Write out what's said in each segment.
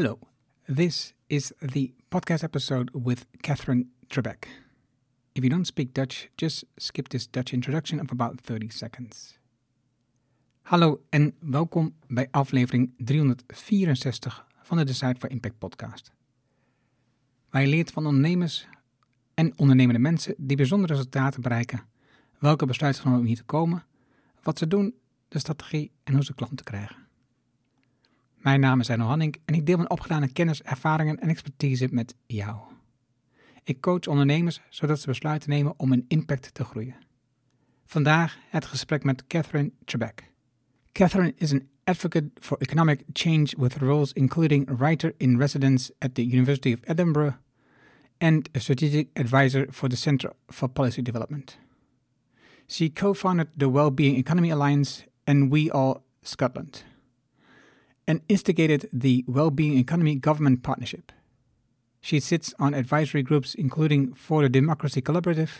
Hello, this is the podcast episode with Katherine Trebeck. If you don't speak Dutch, just skip this Dutch introduction of about 30 seconds. Hallo en welkom bij aflevering 364 van de Decide for Impact podcast. Waar je leert van ondernemers en ondernemende mensen die bijzondere resultaten bereiken, welke besluiten genomen om hier te komen, wat ze doen, de strategie en hoe ze klanten krijgen. Mijn naam is Eino Hanink en ik deel mijn opgedane kennis, ervaringen en expertise met jou. Ik coach ondernemers zodat ze besluiten nemen om hun impact te groeien. Vandaag het gesprek met Katherine Trebeck. Katherine is an advocate for economic change with roles including writer-in-residence at the University of Edinburgh and a strategic advisor for the Centre for Policy Development. She co-founded the Wellbeing Economy Alliance and We All Scotland, and instigated the Wellbeing Economy Government Partnership. She sits on advisory groups including for the Democracy Collaborative,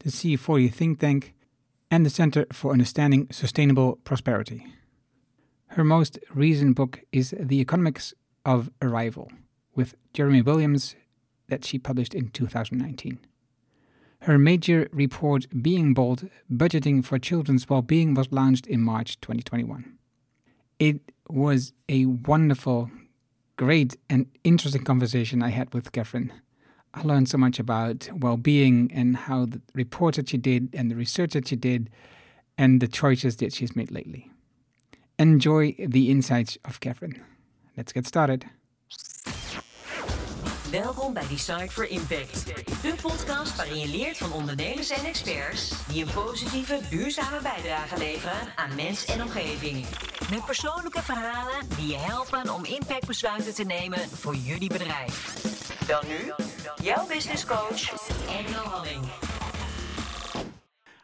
the C40 Think Tank, and the Centre for Understanding Sustainable Prosperity. Her most recent book is The Economics of Arrival, with Jeremy Williams, that she published in 2019. Her major report, Being Bold: Budgeting for Children's Wellbeing, was launched in March 2021. It was a wonderful, great and interesting conversation I had with Katherine. I learned so much about well-being and how the reports that she did and the research that she did and the choices that she's made lately. Enjoy the insights of Katherine. Let's get started. Welkom bij Decide for Impact, de podcast waarin je leert van ondernemers en experts die een positieve, duurzame bijdrage leveren aan mens en omgeving. Met persoonlijke verhalen die je helpen om impactbesluiten te nemen voor jullie bedrijf. Dan nu, jouw business coach, Eino Hanink.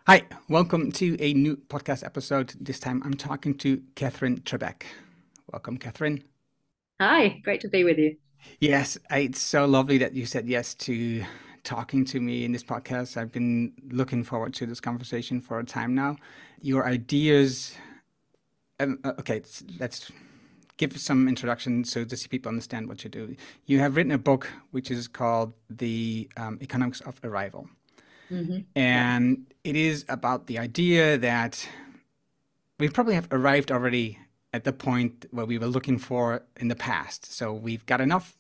Hi, welcome to a new podcast episode. This time I'm talking to Katherine Trebeck. Welcome, Katherine. Hi, great to be with you. Yes, it's so lovely that you said yes to talking to me in this podcast. I've been looking forward to this conversation for a time now. Your ideas, okay, let's give some introduction so the people understand what you do. You have written a book which is called The Economics of Arrival. Mm-hmm. And it is about the idea that we probably have arrived already at the point where we were looking for in the past. So we've got enough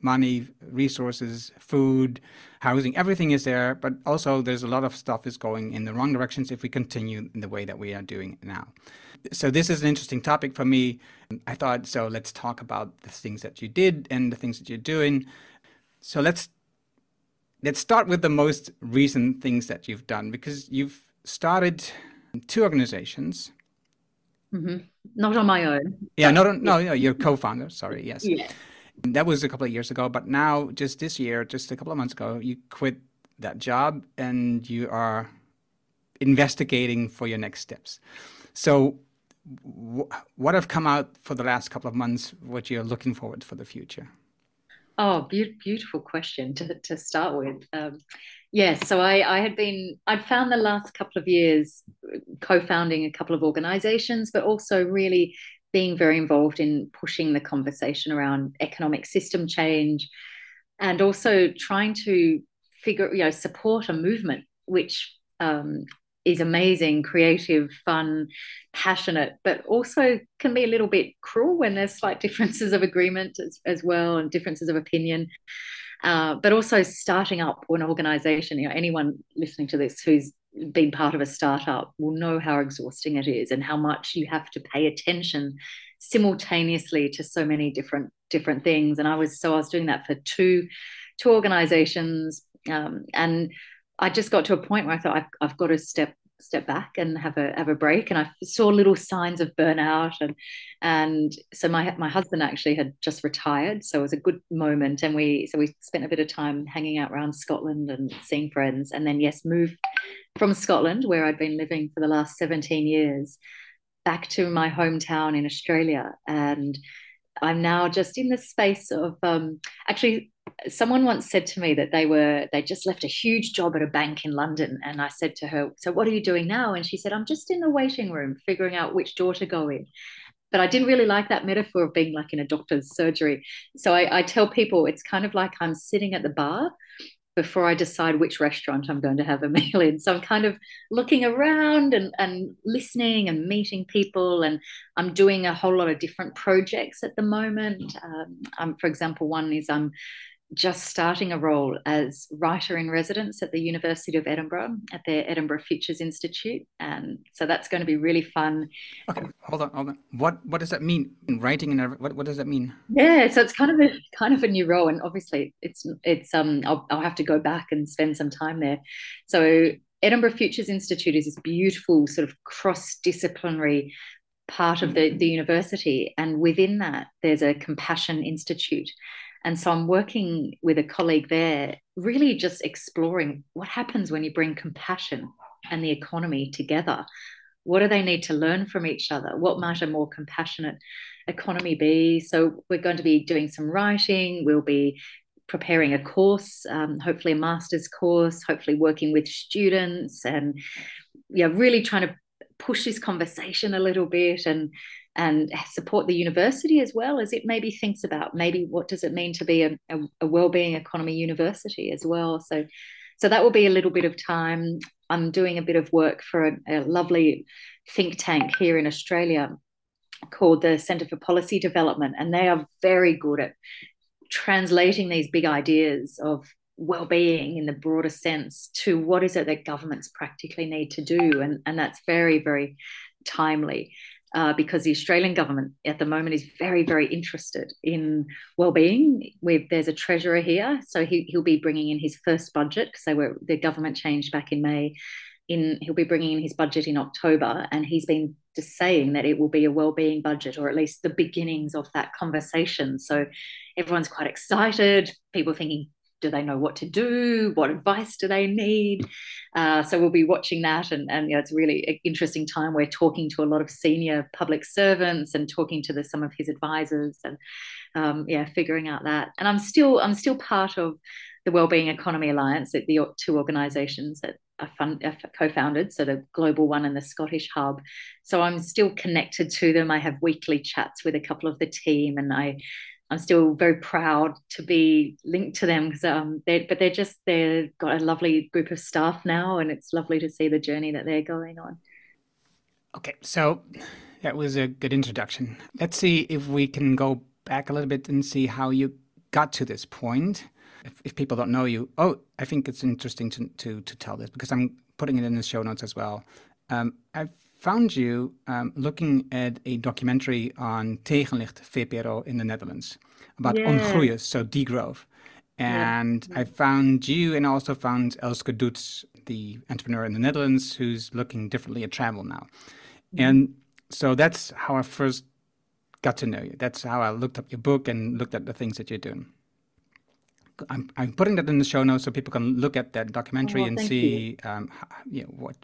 money, resources, food, housing, everything is there, but also there's a lot of stuff is going in the wrong directions if we continue in the way that we are doing now. So this is an interesting topic for me. I thought, so let's talk about the things that you did and the things that you're doing. So let's start with the most recent things that you've done, because you've started two organizations. Mm-hmm. Not on my own. Yeah, no, your co-founder. Sorry, yes. Yeah. That was a couple of years ago, but now just this year, just a couple of months ago, you quit that job and you are investigating for your next steps. So what have come out for the last couple of months, what you're looking forward for the future? Oh, beautiful question to start with. So I'd found the last couple of years co-founding a couple of organizations, but also really being very involved in pushing the conversation around economic system change and also trying to support a movement, which is amazing, creative, fun, passionate, but also can be a little bit cruel when there's slight differences of agreement as well and differences of opinion. But also starting up an organization, anyone listening to this who's been part of a startup will know how exhausting it is and how much you have to pay attention simultaneously to so many different things. And I was doing that for two organizations, and I just got to a point where I thought I've got to step back and have a break. And I saw little signs of burnout. And so my husband actually had just retired. So it was a good moment. And we spent a bit of time hanging out around Scotland and seeing friends. And then, yes, moved from Scotland, where I'd been living for the last 17 years, back to my hometown in Australia. And I'm now just in the space of actually, someone once said to me that they just left a huge job at a bank in London. And I said to her, so what are you doing now? And she said, I'm just in the waiting room figuring out which door to go in. But I didn't really like that metaphor of being like in a doctor's surgery. So I tell people it's kind of like I'm sitting at the bar before I decide which restaurant I'm going to have a meal in. So I'm kind of looking around and listening and meeting people, and I'm doing a whole lot of different projects at the moment. For example, one is I'm just starting a role as writer in residence at the University of Edinburgh at their Edinburgh Futures Institute, and so that's going to be really fun. Okay, hold on. What does that mean? Writing in what does that mean? Yeah, so it's kind of a new role, and obviously it's I'll have to go back and spend some time there. So Edinburgh Futures Institute is this beautiful sort of cross-disciplinary part of the university, and within that there's a Compassion Institute. And so I'm working with a colleague there, really just exploring what happens when you bring compassion and the economy together. What do they need to learn from each other? What might a more compassionate economy be? So we're going to be doing some writing. We'll be preparing a course, hopefully a master's course, hopefully working with students, and really trying to push this conversation a little bit and support the university as well as it maybe thinks about what does it mean to be a wellbeing economy university as well. So that will be a little bit of time. I'm doing a bit of work for a lovely think tank here in Australia called the Centre for Policy Development, and they are very good at translating these big ideas of wellbeing in the broader sense to what is it that governments practically need to do, and that's very, very timely. Because the Australian government at the moment is very, very interested in wellbeing. There's a treasurer here, so he'll be bringing in his first budget, because the government changed back in May. He'll be bringing in his budget in October, and he's been just saying that it will be a wellbeing budget, or at least the beginnings of that conversation. So everyone's quite excited, people thinking, do they know what to do? What advice do they need? So we'll be watching that. And it's really an interesting time. We're talking to a lot of senior public servants and talking to some of his advisors and, figuring out that. And I'm still part of the Wellbeing Economy Alliance, at the two organisations that I co-founded, so the global one and the Scottish hub. So I'm still connected to them. I have weekly chats with a couple of the team, and I'm still very proud to be linked to them, but they've got a lovely group of staff now, and it's lovely to see the journey that they're going on. Okay, so that was a good introduction. Let's see if we can go back a little bit and see how you got to this point. If people don't know you, I think it's interesting to tell this, because I'm putting it in the show notes as well. I've found you looking at a documentary on Tegenlicht VPRO in the Netherlands about ongroeien, so degrowth. And I found you, and also found Elske Doets, the entrepreneur in the Netherlands, who's looking differently at travel now. And so that's how I first got to know you. That's how I looked up your book and looked at the things that you're doing. I'm putting that in the show notes so people can look at that documentary and see what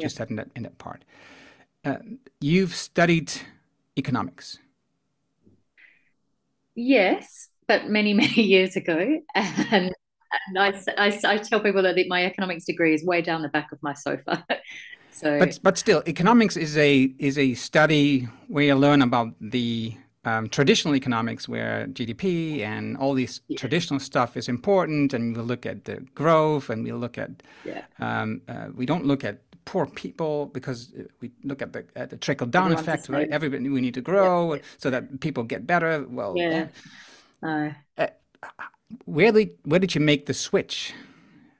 you said in that part. You've studied economics. Yes, but many, many years ago. And I tell people that my economics degree is way down the back of my sofa. So, but still, economics is a study where you learn about the traditional economics, where GDP and all these traditional stuff is important, and we'll look at the growth, and we'll look at we don't look at poor people, because we look at the trickle-down effect, right? Everybody, we need to grow so that people get better. Well, where did you make the switch?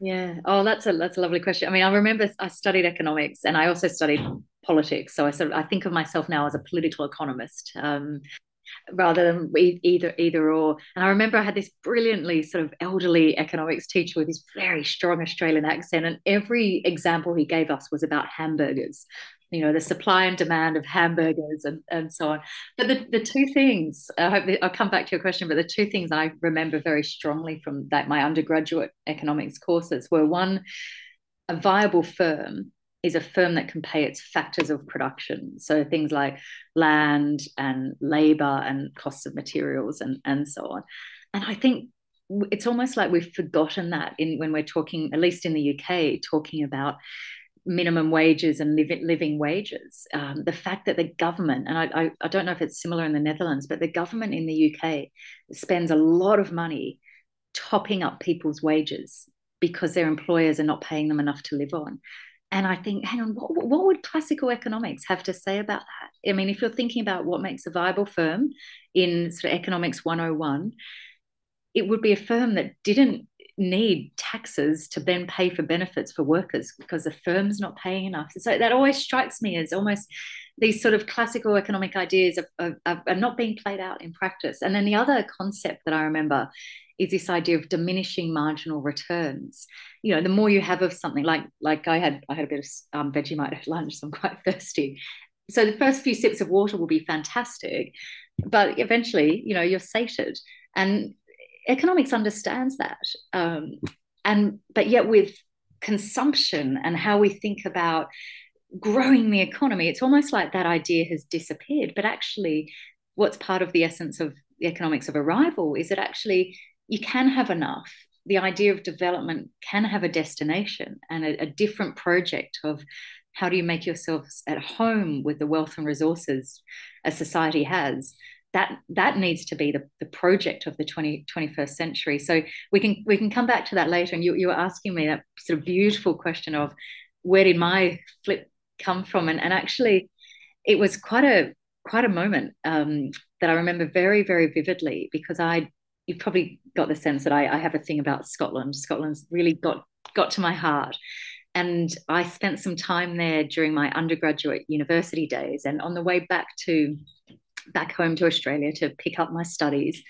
Yeah. Oh, that's a lovely question. I mean, I remember I studied economics, and I also studied politics. So I think of myself now as a political economist, rather than either or. And I remember I had this brilliantly sort of elderly economics teacher with this very strong Australian accent, and every example he gave us was about hamburgers, the supply and demand of hamburgers and so on. But the two things, I'll come back to your question, but the two things I remember very strongly from that my undergraduate economics courses were, one, a viable firm is a firm that can pay its factors of production. So things like land and labor and costs of materials and so on. And I think it's almost like we've forgotten that when we're talking, at least in the UK, talking about minimum wages and living wages. The fact that the government, and I don't know if it's similar in the Netherlands, but the government in the UK spends a lot of money topping up people's wages because their employers are not paying them enough to live on. And I think, hang on, what would classical economics have to say about that? I mean, if you're thinking about what makes a viable firm in sort of economics 101, it would be a firm that didn't need taxes to then pay for benefits for workers because the firm's not paying enough. So that always strikes me as almost these sort of classical economic ideas are not being played out in practice. And then the other concept that I remember is this idea of diminishing marginal returns. You know, the more you have of something, like I had a bit of Vegemite at lunch, so I'm quite thirsty. So the first few sips of water will be fantastic, but eventually, you know, you're sated. And economics understands that. But yet with consumption and how we think about growing the economy, it's almost like that idea has disappeared. But actually, what's part of the essence of the economics of arrival is that actually you can have enough. The idea of development can have a destination and a different project of how do you make yourselves at home with the wealth and resources a society has. That needs to be the project of the 21st century. So we can come back to that later. And you were asking me that sort of beautiful question of where did my flip come from? And actually it was quite a moment that I remember very, very vividly, because you probably got the sense that I have a thing about Scotland. Scotland's really got to my heart. And I spent some time there during my undergraduate university days. And on the way back home to Australia to pick up my studies,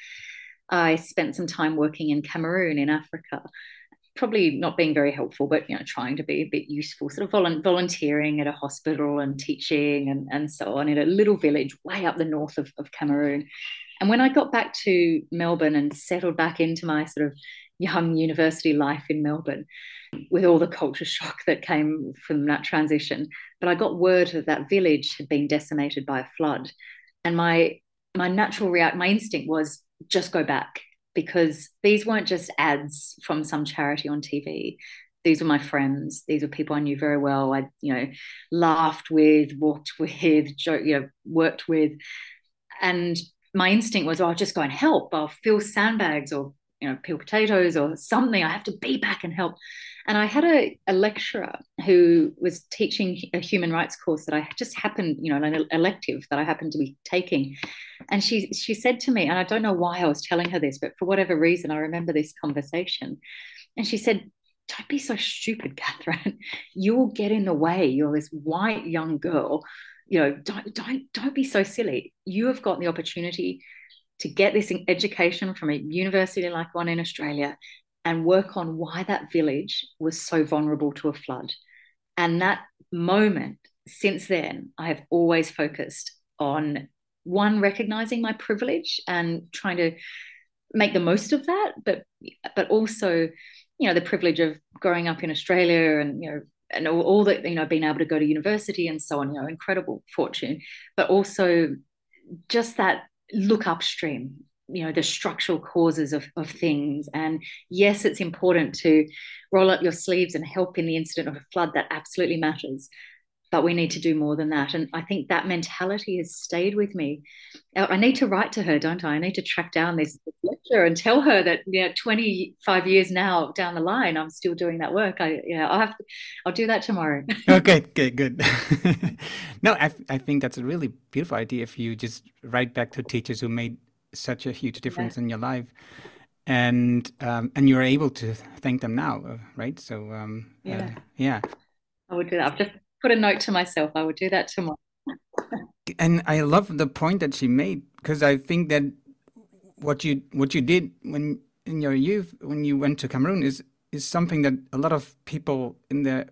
I spent some time working in Cameroon in Africa, probably not being very helpful, but, you know, trying to be a bit useful, sort of volunteering at a hospital and teaching and so on in a little village way up the north of Cameroon. And when I got back to Melbourne and settled back into my sort of young university life in Melbourne, with all the culture shock that came from that transition, but I got word that that village had been decimated by a flood. And my natural my instinct was just go back, because these weren't just ads from some charity on TV. These were my friends. These were people I knew very well. I, you know, laughed with, walked with, joked, you know, worked with. And my instinct was, I'll just go and help. I'll fill sandbags or, you know, peel potatoes or something. I have to be back and help. And I had a lecturer who was teaching a human rights course that I just happened, you know, an elective that I happened to be taking. And she said to me, and I don't know why I was telling her this, but for whatever reason, I remember this conversation. And she said, "Don't be so stupid, Katherine. You will get in the way. You're this white young girl. You know, don't be so silly. You have got the opportunity to get this education from a university like one in Australia and work on why that village was so vulnerable to a flood." And that moment, since then, I have always focused on, one, recognizing my privilege and trying to make the most of that, but also, you know, the privilege of growing up in Australia and, you know, and all that, you know, being able to go to university and so on, you know, incredible fortune, but also just that look upstream, you know, the structural causes of things. And yes, it's important to roll up your sleeves and help in the incident of a flood. That absolutely matters, but we need to do more than that. And I think that mentality has stayed with me. I need to write to her, don't I? I need to track down this lecturer and tell her that, you know, 25 years now down the line, I'm still doing that work. I'll do that tomorrow. Okay, good. No, I think that's a really beautiful idea. If you just write back to teachers who made such a huge difference in your life, and you're able to thank them now, right? So I would do that. I've just put a note to myself. I would do that tomorrow. And I love the point that she made, because I think that what you did when in your youth, when you went to Cameroon, is something that a lot of people in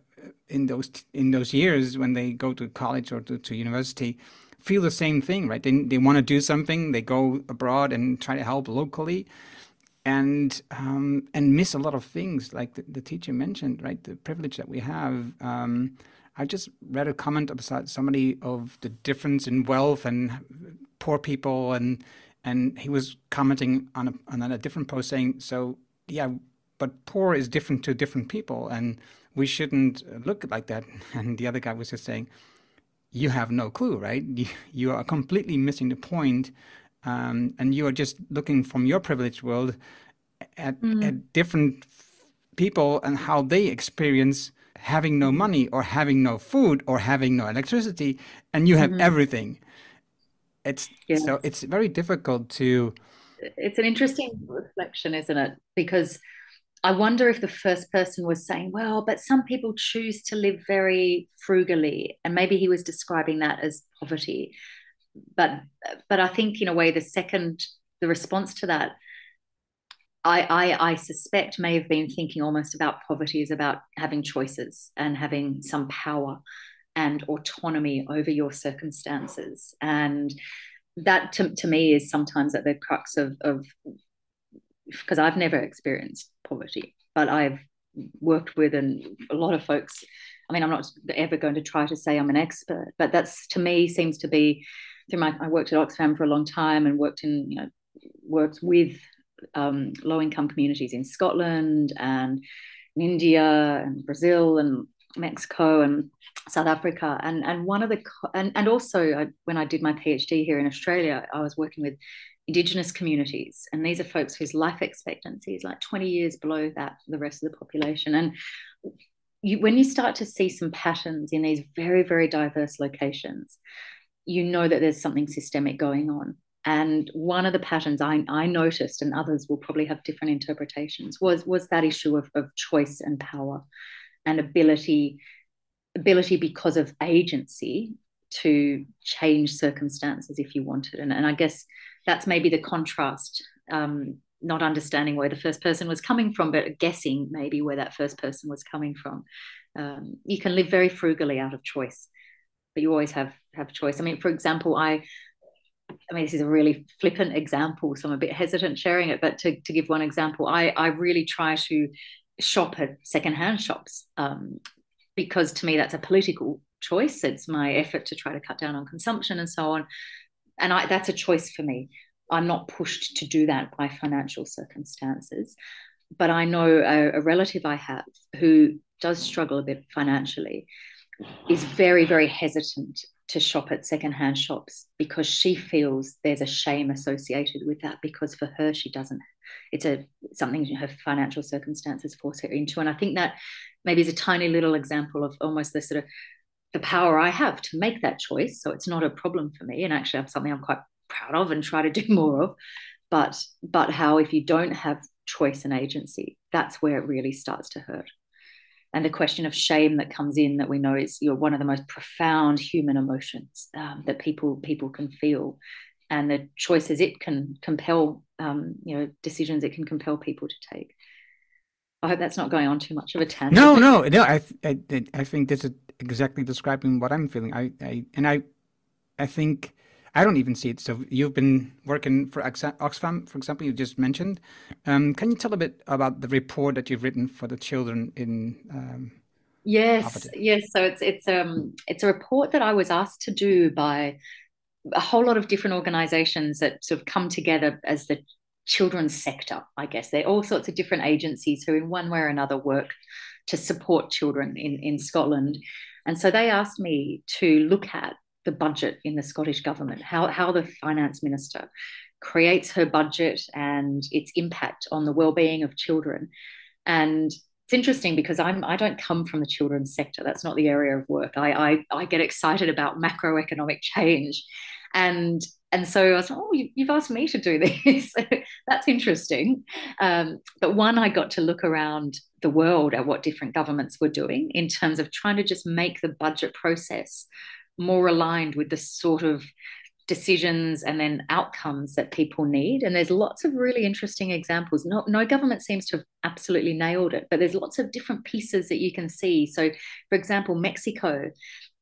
those years when they go to college or to university feel the same thing, right? They want to do something, they go abroad and try to help locally, and miss a lot of things, like the teacher mentioned, right? The privilege that we have. I just read a comment about somebody of the difference in wealth and poor people, and he was commenting on a different post saying, so yeah, But poor is different to different people, and we shouldn't look like that. And the other guy was just saying, you have no clue, right? You are completely missing the point, and you are just looking from your privileged world at different people and how they experience having no money or having no food or having no electricity, and you have everything. So it's very difficult to... It's an interesting reflection, isn't it? Because I wonder if the first person was saying, well, but some people choose to live very frugally, and maybe he was describing that as poverty. But I think in a way the response to that, I suspect may have been thinking almost about poverty is about having choices and having some power and autonomy over your circumstances. And that to me is sometimes at the crux of because I've never experienced poverty, but I've worked with a lot of folks. I mean, I'm not ever going to try to say I'm an expert, but that's to me seems to be through I worked at Oxfam for a long time and worked with low-income communities in Scotland and in India and Brazil and Mexico and South Africa, and one of the and also when I did my PhD here in Australia, I was working with Indigenous communities, and these are folks whose life expectancy is like 20 years below that the rest of the population. And when you start to see some patterns in these very, very diverse locations, you know that there's something systemic going on. And one of the patterns I noticed, and others will probably have different interpretations, was that issue of choice and power and ability because of agency to change circumstances if you wanted. And I guess that's maybe the contrast, not understanding where the first person was coming from, but guessing maybe where that first person was coming from. You can live very frugally out of choice, but you always have choice. I mean, for example, I mean, this is a really flippant example, so I'm a bit hesitant sharing it, but to give one example, I really try to shop at secondhand shops because to me that's a political choice. It's my effort to try to cut down on consumption and so on. And that's a choice for me. I'm not pushed to do that by financial circumstances. But I know a relative I have who does struggle a bit financially is very, very hesitant to shop at secondhand shops because she feels there's a shame associated with that, because for her she doesn't. It's something her financial circumstances force her into. And I think that maybe is a tiny little example of almost the sort of the power I have to make that choice. So it's not a problem for me, and actually I'm something I'm quite proud of and try to do more of. But how if you don't have choice and agency, that's where it really starts to hurt. And the question of shame that comes in, that we know is one of the most profound human emotions that people can feel, and the choices it can compel, decisions it can compel people to take. I hope that's not going on too much of a tangent. No. I think this is exactly describing what I'm feeling. I think I don't even see it. So you've been working for Oxfam, for example, you just mentioned. Can you tell a bit about the report that you've written for the children in? Yes. So it's a report that I was asked to do by a whole lot of different organisations that sort of come together as the children's sector. I guess they're all sorts of different agencies who, in one way or another, work to support children in Scotland, and so they asked me to look at the budget in the Scottish government, how the finance minister creates her budget and its impact on the well-being of children. And it's interesting because I don't come from the children's sector. That's not the area of work. I get excited about macroeconomic change. And so I was like, you've asked me to do this. That's interesting. But one, I got to look around the world at what different governments were doing in terms of trying to just make the budget process more aligned with the sort of decisions and then outcomes that people need. And there's lots of really interesting examples. No government seems to have absolutely nailed it, but there's lots of different pieces that you can see. So, for example, Mexico,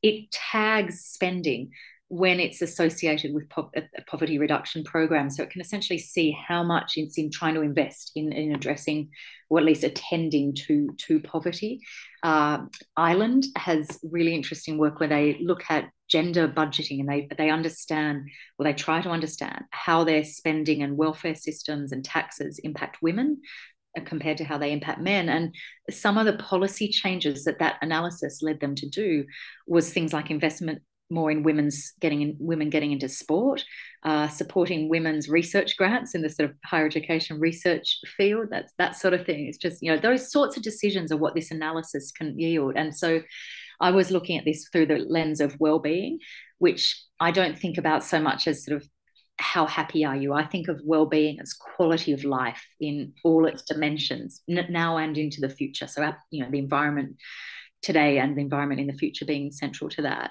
it tags spending when it's associated with a poverty reduction program. So it can essentially see how much it's in trying to invest in addressing, or at least attending to poverty. Ireland has really interesting work where they look at gender budgeting, and they understand, or they try to understand, how their spending and welfare systems and taxes impact women compared to how they impact men. And some of the policy changes that that analysis led them to do was things like investment more in women getting into sport, supporting women's research grants in the sort of higher education research field, that sort of thing. It's just, you know, those sorts of decisions are what this analysis can yield. And so I was looking at this through the lens of well-being, which I don't think about so much as sort of how happy are you. I think of well-being as quality of life in all its dimensions, now and into the future. So, you know, the environment today and the environment in the future being central to that.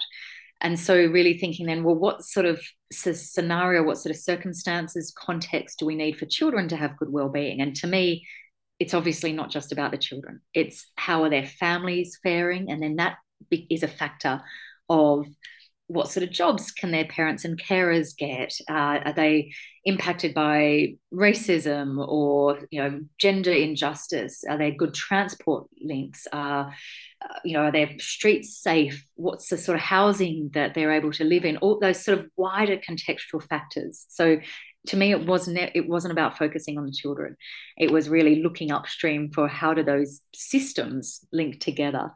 And so really thinking then, well, what sort of scenario, what sort of circumstances, context do we need for children to have good well-being? And to me, it's obviously not just about the children. It's how are their families faring? And then that is a factor of what sort of jobs can their parents and carers get? Are they impacted by racism or, you know, gender injustice? Are there good transport links? You know, are their streets safe? What's the sort of housing that they're able to live in? All those sort of wider contextual factors. So to me, it wasn't about focusing on the children. It was really looking upstream for how do those systems link together.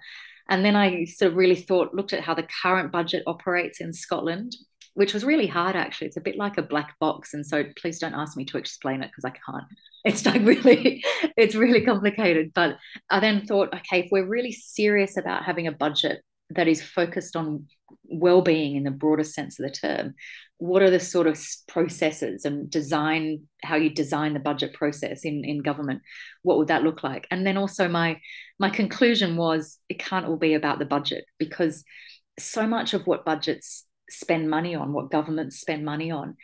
And then I sort of really looked at how the current budget operates in Scotland, which was really hard, actually. It's a bit like a black box. And so please don't ask me to explain it because I can't. It's like really, it's really complicated. But I then thought, okay, if we're really serious about having a budget that is focused on well-being in the broader sense of the term, what are the sort of processes and design, how you design the budget process in government, what would that look like? And then also my conclusion was it can't all be about the budget, because so much of what budgets spend money on, what governments spend money on,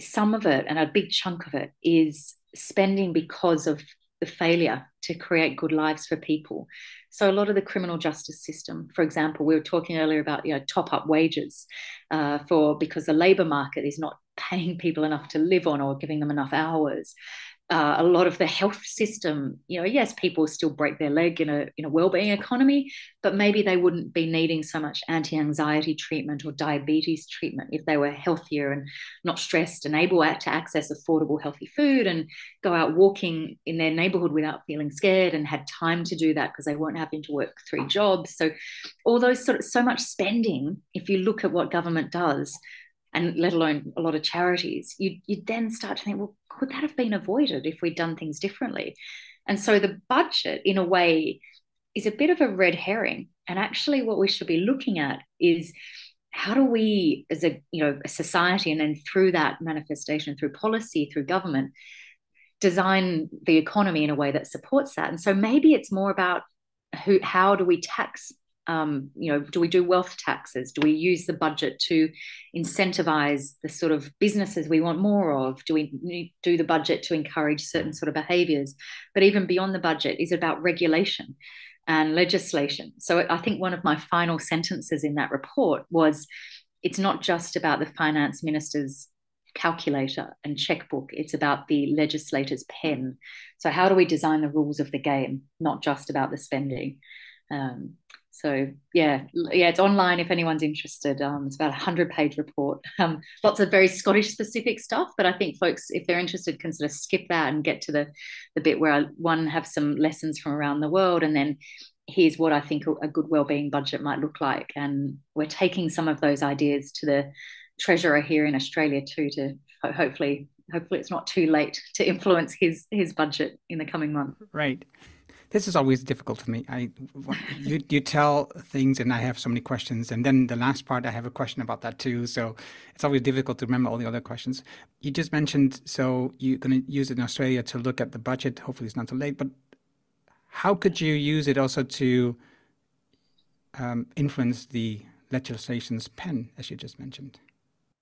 some of it and a big chunk of it is spending because of the failure to create good lives for people. So a lot of the criminal justice system, for example, we were talking earlier about, you know, top-up wages because the labour market is not paying people enough to live on or giving them enough hours. A lot of the health system, you know, yes, people still break their leg in a wellbeing economy, but maybe they wouldn't be needing so much anti-anxiety treatment or diabetes treatment if they were healthier and not stressed and able to access affordable, healthy food and go out walking in their neighbourhood without feeling scared and had time to do that because they weren't having to work 3 jobs. So all those sort of so much spending, if you look at what government does, and let alone a lot of charities, you then start to think, well, could that have been avoided if we'd done things differently? And so the budget, in a way, is a bit of a red herring. And actually what we should be looking at is how do we, as a, you know, a society, and then through that manifestation, through policy, through government, design the economy in a way that supports that. And so maybe it's more about how do we tax? You know, do we do wealth taxes? Do we use the budget to incentivize the sort of businesses we want more of? Do we do the budget to encourage certain sort of behaviors? But even beyond the budget is about regulation and legislation. So I think one of my final sentences in that report was, it's not just about the finance minister's calculator and checkbook, it's about the legislator's pen. So how do we design the rules of the game, not just about the spending? So yeah, it's online if anyone's interested. It's about a 100-page report. Lots of very Scottish-specific stuff, but I think folks, if they're interested, can sort of skip that and get to the bit where I have some lessons from around the world, and then here's what I think a good wellbeing budget might look like. And we're taking some of those ideas to the Treasurer here in Australia too, to hopefully it's not too late to influence his budget in the coming month. Right. This is always difficult for me. You tell things and I have so many questions. And then the last part, I have a question about that too. So it's always difficult to remember all the other questions. You just mentioned, so you're going to use it in Australia to look at the budget. Hopefully it's not too late, but how could you use it also to influence the legislation's pen, as you just mentioned?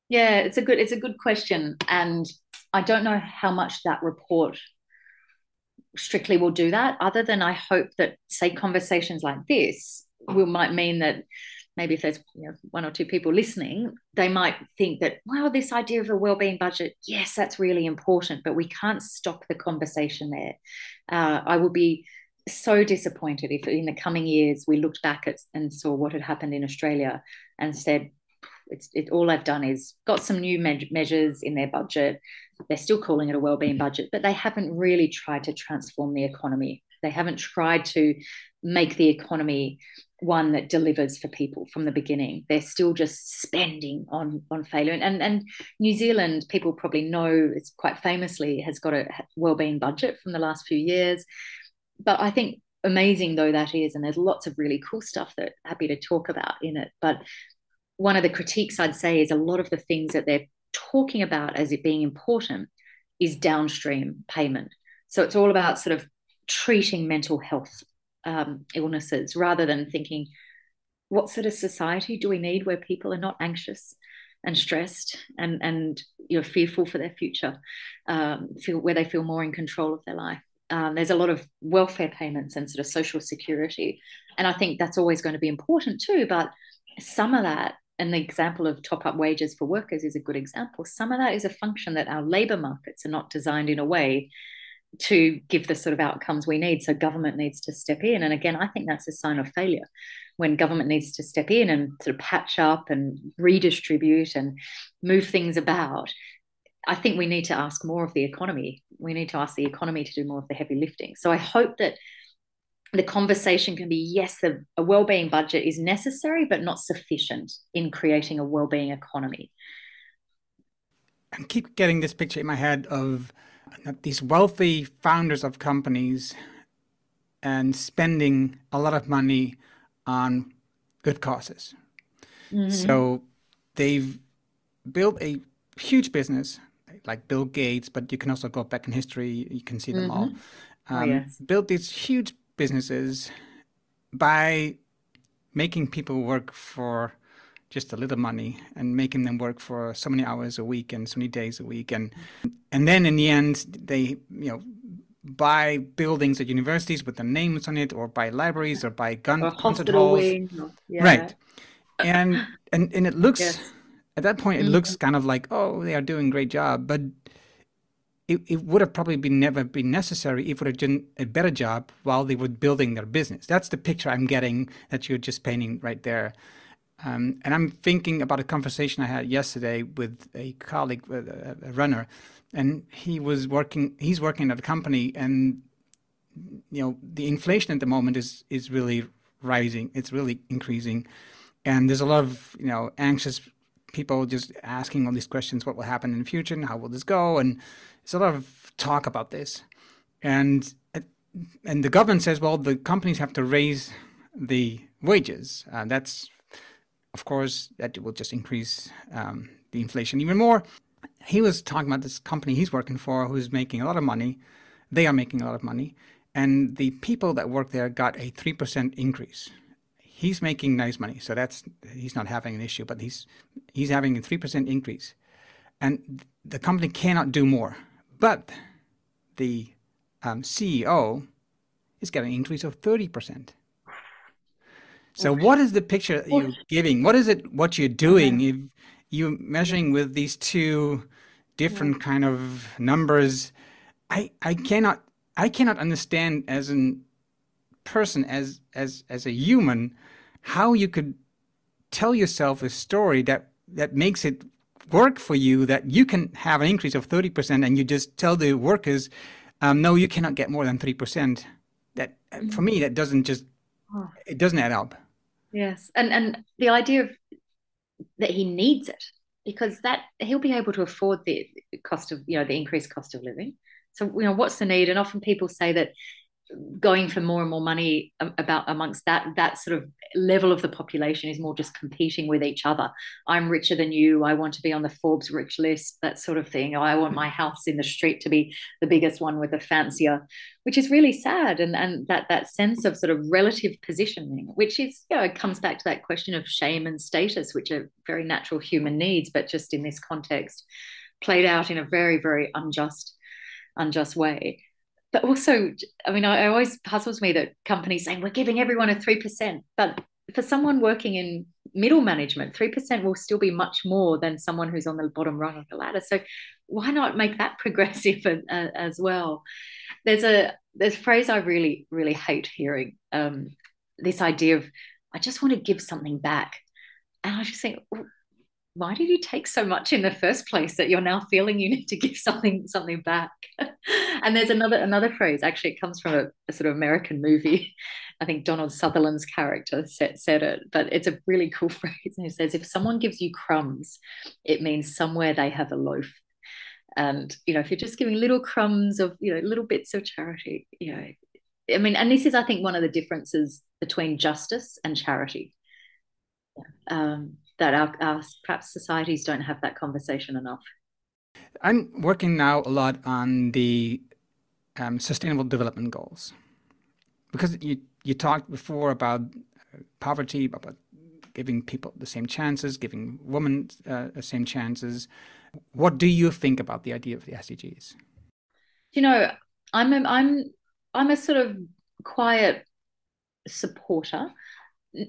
Yeah, it's a good question. And I don't know how much that report strictly will do that, other than I hope that, say, conversations like this might mean that maybe if there's, you know, 1 or 2 people listening, they might think that, wow, this idea of a wellbeing budget, yes, that's really important, but we can't stop the conversation there. I will be so disappointed if in the coming years we looked back at and saw what had happened in Australia and said, all they've done is got some new measures in their budget. They're still calling it a wellbeing budget, but they haven't really tried to transform the economy. They haven't tried to make the economy one that delivers for people from the beginning. They're still just spending on failure. And New Zealand, people probably know, it's quite famously has got a wellbeing budget from the last few years. But I think amazing though that is, and there's lots of really cool stuff that I'm happy to talk about in it. But one of the critiques I'd say is a lot of the things that they're talking about as it being important is downstream payment. So it's all about sort of treating mental health illnesses rather than thinking, what sort of society do we need where people are not anxious and stressed and fearful for their future, where they feel more in control of their life. There's a lot of welfare payments and sort of social security, and I think that's always going to be important too, but some of that, and the example of top-up wages for workers is a good example, some of that is a function that our labour markets are not designed in a way to give the sort of outcomes we need. So government needs to step in. And again, I think that's a sign of failure when government needs to step in and sort of patch up and redistribute and move things about. I think we need to ask more of the economy. We need to ask the economy to do more of the heavy lifting. So I hope that the conversation can be, yes, a wellbeing budget is necessary, but not sufficient in creating a wellbeing economy. I keep getting this picture in my head of these wealthy founders of companies and spending a lot of money on good causes. Mm-hmm. So they've built a huge business like Bill Gates, but you can also go back in history. You can see them mm-hmm. all. Built these huge businesses by making people work for just a little money and making them work for so many hours a week and so many days a week. And then in the end, they buy buildings at universities with their names on it, or buy libraries, or buy concert halls. Yeah. Right. And it looks, yes. At that point, it mm-hmm. looks kind of like, oh, they are doing a great job. But it would have probably never been necessary if it would have done a better job while they were building their business. That's the picture I'm getting that you're just painting right there. And I'm thinking about a conversation I had yesterday with a colleague, a runner, and he's working at a company, and the inflation at the moment is really rising. It's really increasing. And there's a lot of, anxious people just asking all these questions, what will happen in the future and how will this go? And there's a lot of talk about this. And the government says, well, the companies have to raise the wages. That's, of course, that will just increase the inflation even more. He was talking about this company he's working for who's making a lot of money. They are making a lot of money. And the people that work there got a 3% increase. He's making nice money, so he's not having an issue, but he's having a 3% increase. And the company cannot do more. But the CEO is getting an increase of 30%. So what is the picture you're giving? What is it, what you're doing? If you're measuring with these two different kind of numbers, I cannot understand as a person, as a human, how you could tell yourself a story that makes it work for you, that you can have an increase of 30% and you just tell the workers, no, you cannot get more than 3%. That, for me, that doesn't just, it doesn't add up. Yes. And the idea of that he needs it, because that he'll be able to afford the cost of, the increased cost of living. So, what's the need? And often people say that going for more and more money amongst that sort of level of the population is more just competing with each other. I'm richer than you. I want to be on the Forbes rich list, that sort of thing. I want my house in the street to be the biggest one with the fancier, which is really sad. And that sense of sort of relative positioning, which is, it comes back to that question of shame and status, which are very natural human needs, but just in this context played out in a very, very unjust way. But also, it always puzzles me that companies saying we're giving everyone a 3%, but for someone working in middle management, 3% will still be much more than someone who's on the bottom rung of the ladder. So why not make that progressive as well? There's a phrase I really, really hate hearing, this idea of I just want to give something back. And I just think, why did you take so much in the first place that you're now feeling you need to give something back? And there's another phrase, actually, it comes from a sort of American movie. I think Donald Sutherland's character said it, but it's a really cool phrase. And it says, if someone gives you crumbs, it means somewhere they have a loaf. And, you know, if you're just giving little crumbs of, you know, little bits of charity, you know, I mean, and this is, I think, one of the differences between justice and charity. That our perhaps societies don't have that conversation enough. I'm working now a lot on the Sustainable Development Goals, because you talked before about poverty, about giving people the same chances, giving women the same chances. What do you think about the idea of the SDGs? You know, I'm a sort of quiet supporter.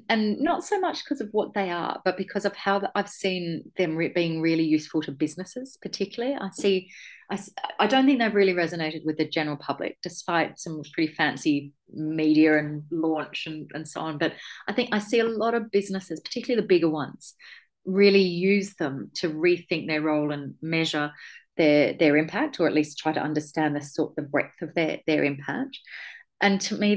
And not so much because of what they are, but because of how I've seen them being really useful to businesses, particularly. I don't think they've really resonated with the general public, despite some pretty fancy media and launch and so on. But I think I see a lot of businesses, particularly the bigger ones, really use them to rethink their role and measure their impact, or at least try to understand the breadth of their impact. And to me,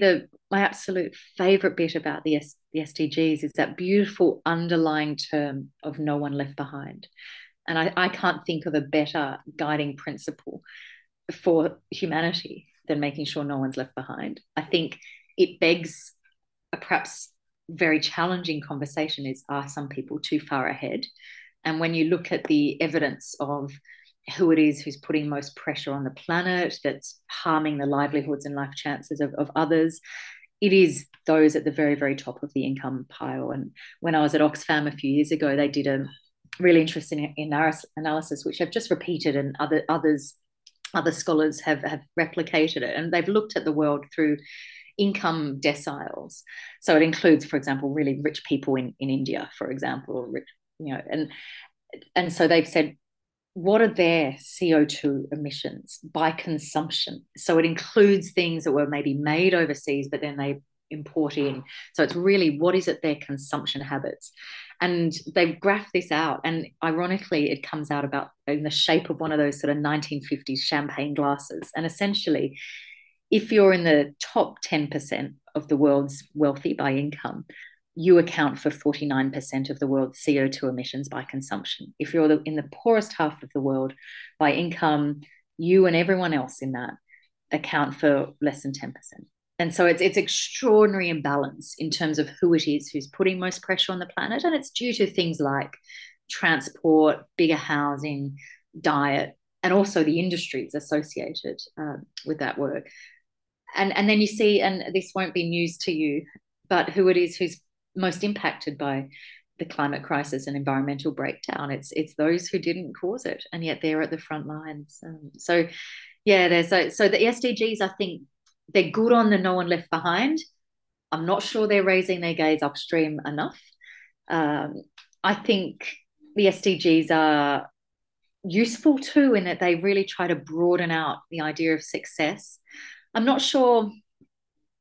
my absolute favourite bit about the SDGs is that beautiful underlying term of no one left behind. And I can't think of a better guiding principle for humanity than making sure no one's left behind. I think it begs a perhaps very challenging conversation: are some people too far ahead? And when you look at the evidence of who it is who's putting most pressure on the planet, that's harming the livelihoods and life chances of others, it is those at the very, very top of the income pile. And when I was at Oxfam a few years ago, they did a really interesting analysis, which I've just repeated, and other scholars have replicated it. And they've looked at the world through income deciles. So it includes, for example, really rich people in India, for example, or rich, you know, and so they've said, what are their CO2 emissions by consumption? So it includes things that were maybe made overseas, but then they import in. So it's really, what is it, their consumption habits? And they've graphed this out. And ironically, it comes out about in the shape of one of those sort of 1950s champagne glasses. And essentially, if you're in the top 10% of the world's wealthy by income, you account for 49% of the world's CO2 emissions by consumption. If you're in the poorest half of the world by income, you and everyone else in that account for less than 10%. And so it's extraordinary imbalance in terms of who it is who's putting most pressure on the planet. And it's due to things like transport, bigger housing, diet, and also the industries associated with that work. And then you see, and this won't be news to you, but who it is who's most impacted by the climate crisis and environmental breakdown. It's those who didn't cause it, and yet they're at the front lines. So, yeah, so the SDGs, I think they're good on the no one left behind. I'm not sure they're raising their gaze upstream enough. I think the SDGs are useful too, in that they really try to broaden out the idea of success. I'm not sure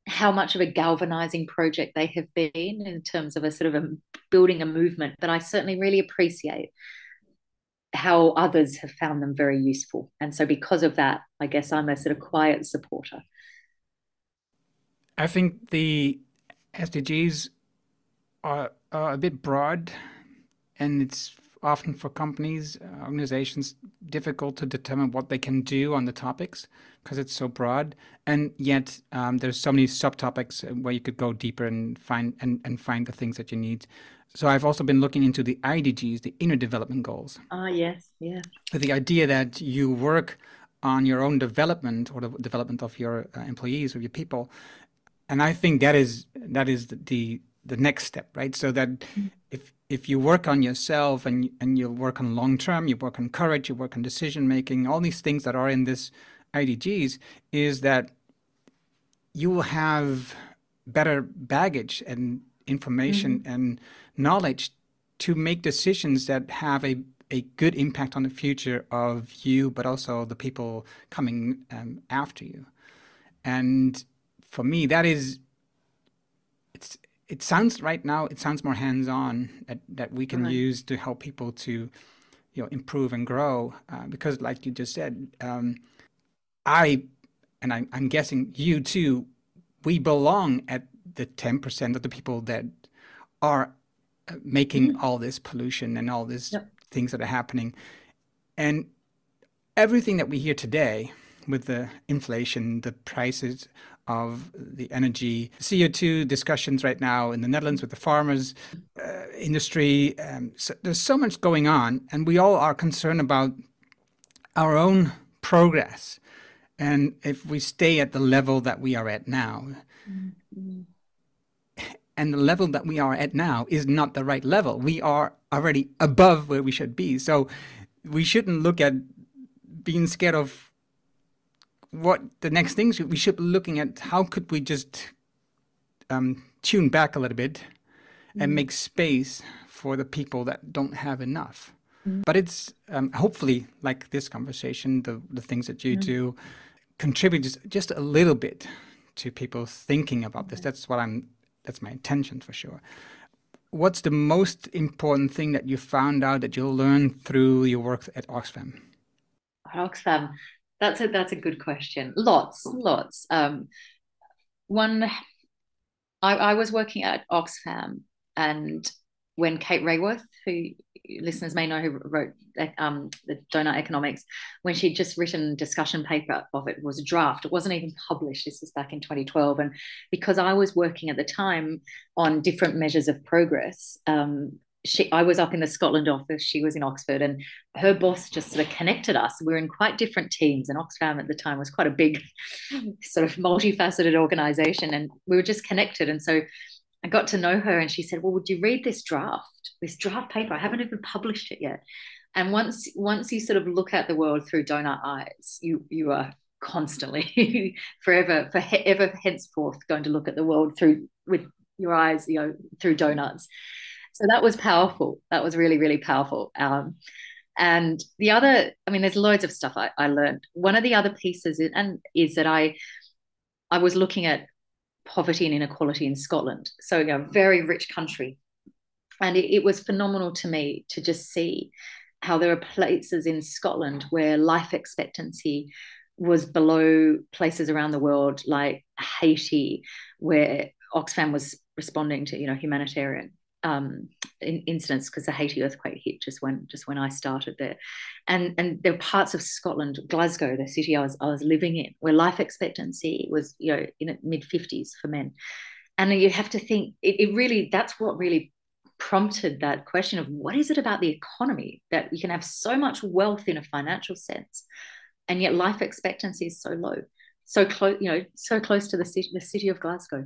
how much of a galvanizing project they have been in terms of a sort of building a movement, but I certainly really appreciate how others have found them very useful. And so because of that, I guess I'm a sort of quiet supporter. I think the SDGs are a bit broad, and it's often for companies, organizations, difficult to determine what they can do on the topics because it's so broad. And yet there's so many subtopics where you could go deeper and find the things that you need. So I've also been looking into the IDGs, the Inner Development Goals. Ah, yes, yeah. The idea that you work on your own development, or the development of your employees or your people. And I think that is the next step, right? So that if you work on yourself and you work on long term, you work on courage, you work on decision making, all these things that are in this IDGs, is that you will have better baggage and information and knowledge to make decisions that have a good impact on the future of you, but also the people coming after you. And for me, that is it sounds right now, it sounds more hands-on that we can use to help people to, you know, improve and grow. Because like you just said, I'm guessing you too, we belong at the 10% of the people that are making all this pollution and all these things that are happening. And everything that we hear today with the inflation, the prices of the energy, CO2 discussions right now in the Netherlands with the farmers industry. So there's so much going on, and we all are concerned about our own progress. And if we stay at the level that we are at now, and the level that we are at now is not the right level. We are already above where we should be. So we shouldn't look at being scared of what the next thing should, we should be looking at how could we just tune back a little bit and make space for the people that don't have enough. But it's hopefully like this conversation, the things that you do contribute just a little bit to people thinking about this. That's my intention for sure. What's the most important thing that you found out that you'll learn through your work at Oxfam? That's a good question. Lots. I was working at Oxfam, and when Kate Raworth, who listeners may know, who wrote the Donut Economics, when she'd just written discussion paper of it, was a draft. It wasn't even published. This was back in 2012. And because I was working at the time on different measures of progress, I was up in the Scotland office, she was in Oxford, and her boss just sort of connected us. We were in quite different teams, and Oxfam at the time was quite a big sort of multifaceted organisation, and we were just connected. And so I got to know her, and she said, well, would you read this draft paper? I haven't even published it yet. And once you sort of look at the world through donut eyes, you are constantly, forever henceforth going to look at the world with your eyes, you know, through donuts. So that was powerful. That was really, really powerful. And the other, I mean, there's loads of stuff I learned. One of the other pieces is that I was looking at poverty and inequality in Scotland. So, you know, very rich country. And it was phenomenal to me to just see how there are places in Scotland where life expectancy was below places around the world like Haiti, where Oxfam was responding to, you know, humanitarian incidents, because the Haiti earthquake hit just when I started there, and there were parts of Scotland, Glasgow, the city I was living in, where life expectancy was, you know, in the mid-50s for men. And you have to think, it really, that's what really prompted that question of what is it about the economy that you can have so much wealth in a financial sense, and yet life expectancy is so low. So close, you know, so close to the city of Glasgow.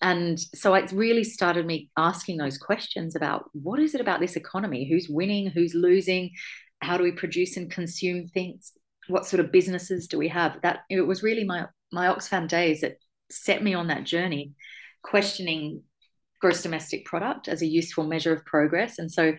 And so it really started me asking those questions about what is it about this economy? Who's winning? Who's losing? How do we produce and consume things? What sort of businesses do we have? That it was really my Oxfam days that set me on that journey, questioning gross domestic product as a useful measure of progress. And so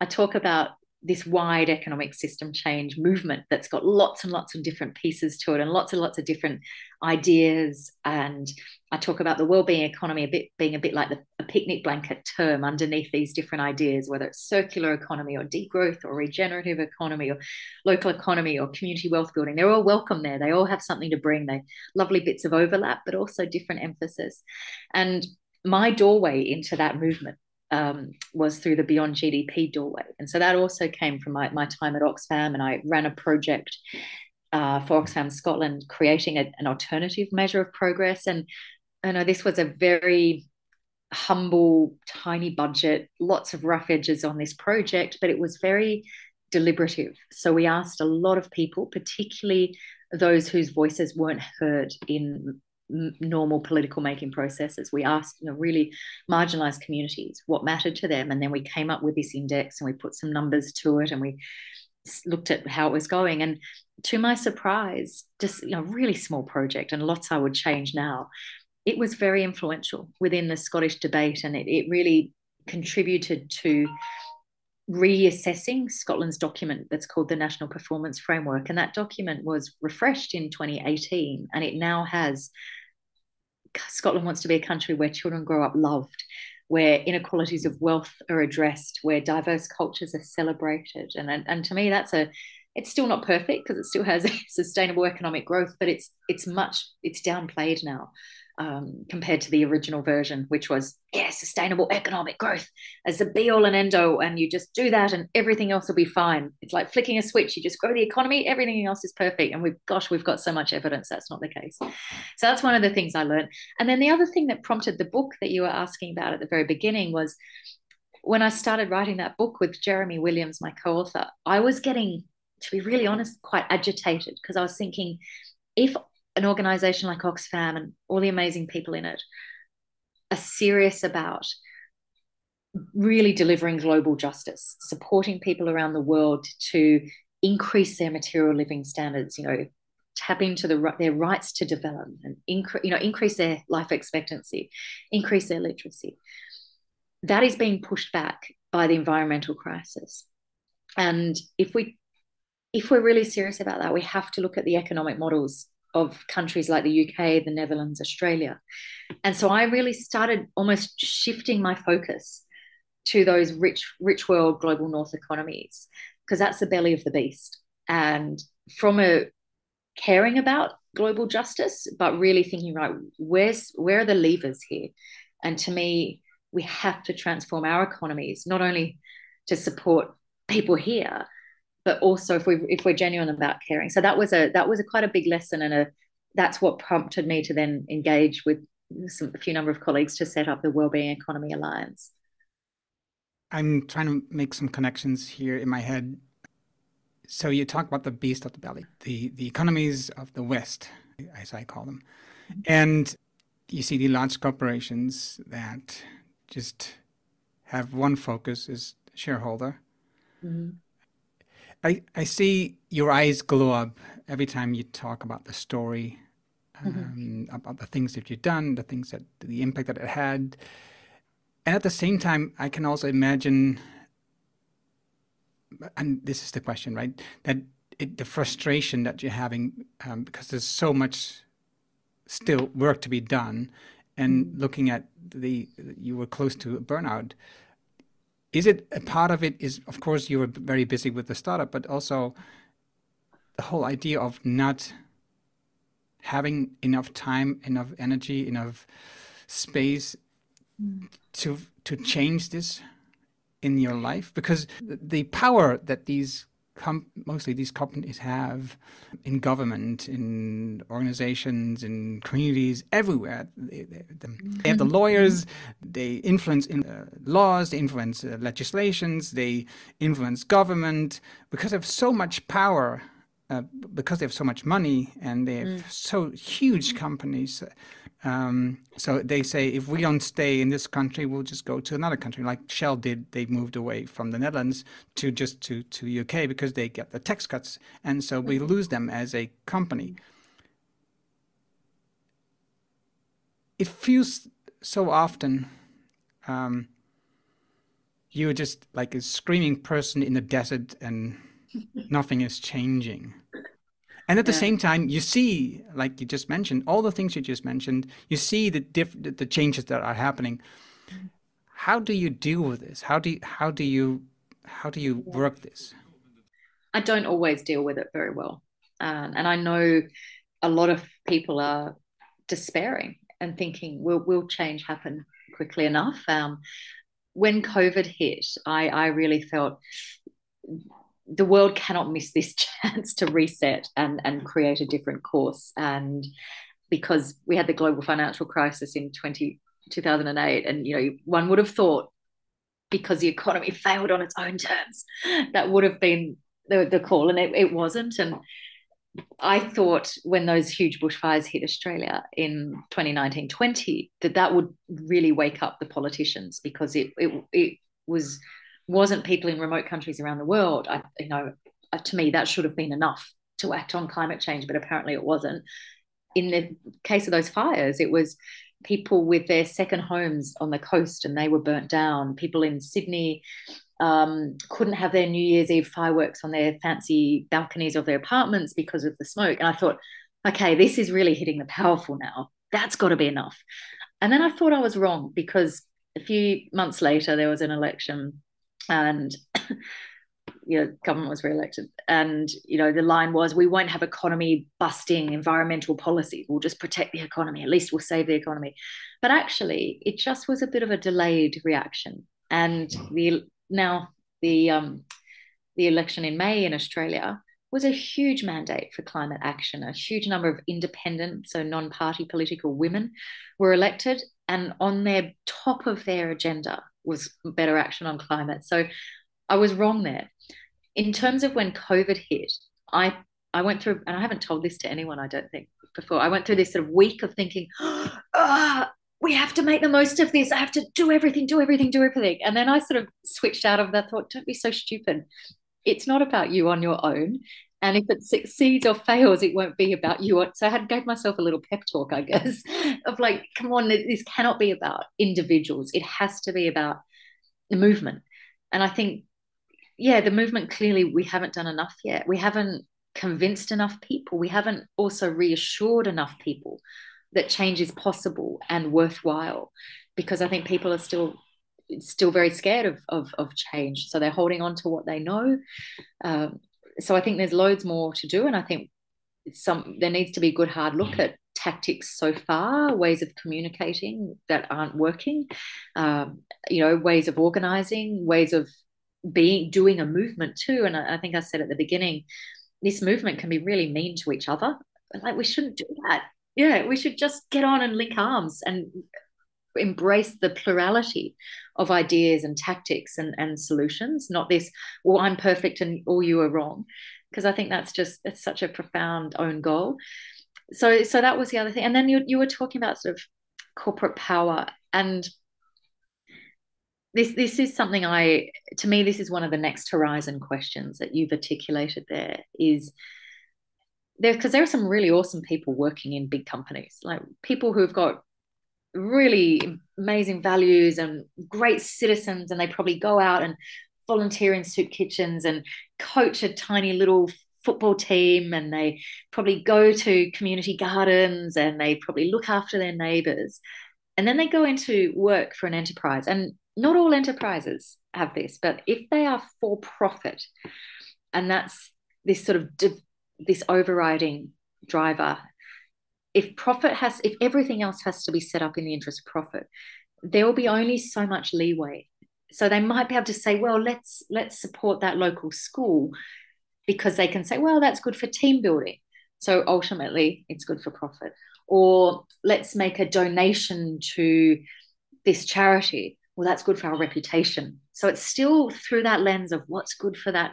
I talk about this wide economic system change movement that's got lots of different pieces to it, and lots of different ideas. And I talk about the wellbeing economy being a bit like a picnic blanket term underneath these different ideas, whether it's circular economy or degrowth or regenerative economy or local economy or community wealth building. They're all welcome there. They all have something to bring. They're lovely bits of overlap, but also different emphasis. And my doorway into that movement was through the Beyond GDP doorway. And so that also came from my time at Oxfam, and I ran a project for Oxfam Scotland, creating an alternative measure of progress. And I know this was a very humble, tiny budget, lots of rough edges on this project, but it was very deliberative. So we asked a lot of people, particularly those whose voices weren't heard in normal political making processes. We asked, you know, really marginalized communities what mattered to them, and then we came up with this index, and we put some numbers to it, and we looked at how it was going. And to my surprise, just, you know, really small project, and lots I would change now, it was very influential within the Scottish debate, and it really contributed to reassessing Scotland's document that's called the National Performance Framework. And that document was refreshed in 2018, and it now has Scotland wants to be a country where children grow up loved, where inequalities of wealth are addressed, where diverse cultures are celebrated. And to me, that's it's still not perfect because it still has sustainable economic growth, but it's downplayed now compared to the original version, which was, sustainable economic growth as the be all and end all, and you just do that and everything else will be fine. It's like flicking a switch, you just grow the economy, everything else is perfect. And we've got so much evidence that's not the case. So that's one of the things I learned. And then the other thing that prompted the book that you were asking about at the very beginning was when I started writing that book with Jeremy Williams, my co-author, I was getting, to be really honest, quite agitated, because I was thinking, if an organisation like Oxfam and all the amazing people in it are serious about really delivering global justice, supporting people around the world to increase their material living standards, tap into their rights to develop and increase their life expectancy, increase their literacy, that is being pushed back by the environmental crisis. And if we're really serious about that, we have to look at the economic models of countries like the UK, the Netherlands, Australia. And so I really started almost shifting my focus to those rich world global north economies, because that's the belly of the beast. And from caring about global justice, but really thinking, right, where are the levers here? And to me, we have to transform our economies, not only to support people here, but also if we're genuine about caring. So that was quite a big lesson, and that's what prompted me to then engage with a few colleagues to set up the Wellbeing Economy Alliance. I'm trying to make some connections here in my head. So you talk about the beast of the belly, the economies of the West, as I call them. And you see the large corporations that just have one focus, is shareholder. Mm-hmm. I see your eyes glow up every time you talk about the story, about the things that you've done, the impact that it had. And at the same time, I can also imagine, and this is the question, right? That the frustration that you're having, because there's so much still work to be done, and looking at you were close to a burnout. Is it a part of it is, of course, you were very busy with the startup, but also the whole idea of not having enough time, enough energy, enough space to change this in your life? Because the power that mostly these companies have in government, in organizations, in communities, everywhere. They have the lawyers, they influence laws, they influence legislations, they influence government, because they have so much power, because they have so much money, and they have so huge companies. So they say, if we don't stay in this country, we'll just go to another country, like Shell did. They moved away from the Netherlands to UK because they get the tax cuts. And so we lose them as a company. It feels so often you're just like a screaming person in the desert and nothing is changing. And at the same time, you see, like you just mentioned, all the things you just mentioned, you see the changes that are happening. How do you deal with this? How do you work this? I don't always deal with it very well. And I know a lot of people are despairing and thinking, will change happen quickly enough? When COVID hit, I really felt the world cannot miss this chance to reset and create a different course. And because we had the global financial crisis in 2008, and one would have thought, because the economy failed on its own terms, that would have been the call, and it wasn't. And I thought when those huge bushfires hit Australia in 2019-20 that would really wake up the politicians, because it wasn't people in remote countries around the world. To me, that should have been enough to act on climate change, but apparently it wasn't. In the case of those fires, it was people with their second homes on the coast, and they were burnt down. People in Sydney couldn't have their New Year's Eve fireworks on their fancy balconies of their apartments because of the smoke. And I thought, okay, this is really hitting the powerful now. that's got to be enough. And then I thought I was wrong, because a few months later there was an election and your government was re-elected, and the line was, we won't have economy busting environmental policies, we'll just protect the economy, at least we'll save the economy. But actually it just was a bit of a delayed reaction. And the election in May in Australia was a huge mandate for climate action. A huge number of independent, so non-party political women were elected, and on their top of their agenda was better action on climate. So I was wrong there. In terms of when COVID hit, I went through, and I haven't told this to anyone, I don't think, before, I went through this sort of week of thinking, we have to make the most of this. I have to do everything. And then I sort of switched out of that thought, don't be so stupid. It's not about you on your own. And if it succeeds or fails, it won't be about you. So I gave myself a little pep talk, I guess, of like, come on, this cannot be about individuals. It has to be about the movement. And I think, yeah, the movement, clearly we haven't done enough yet. We haven't convinced enough people. We haven't also reassured enough people that change is possible and worthwhile, because I think people are still very scared of change. So they're holding on to what they know. So I think there's loads more to do. And I think there needs to be a good hard look at tactics so far, ways of communicating that aren't working, ways of organising, ways of doing a movement too. And I think I said at the beginning, this movement can be really mean to each other. Like, we shouldn't do that. Yeah, we should just get on and link arms and embrace the plurality of ideas and tactics and solutions, not this, well, I'm perfect and all you are wrong, because I think that's such a profound own goal. So that was the other thing. And then you were talking about sort of corporate power, and this is something this is one of the next horizon questions that you've articulated there, is there, because there are some really awesome people working in big companies, like people who've got really amazing values and great citizens, and they probably go out and volunteer in soup kitchens and coach a tiny little football team, and they probably go to community gardens and they probably look after their neighbours, and then they go into work for an enterprise. And not all enterprises have this, but if they are for profit, and that's this sort of this overriding driver, if everything else has to be set up in the interest of profit, there will be only so much leeway. So they might be able to say, well, let's support that local school, because they can say, well, that's good for team building, so ultimately it's good for profit. Or let's make a donation to this charity, well, that's good for our reputation. So it's still through that lens of what's good for that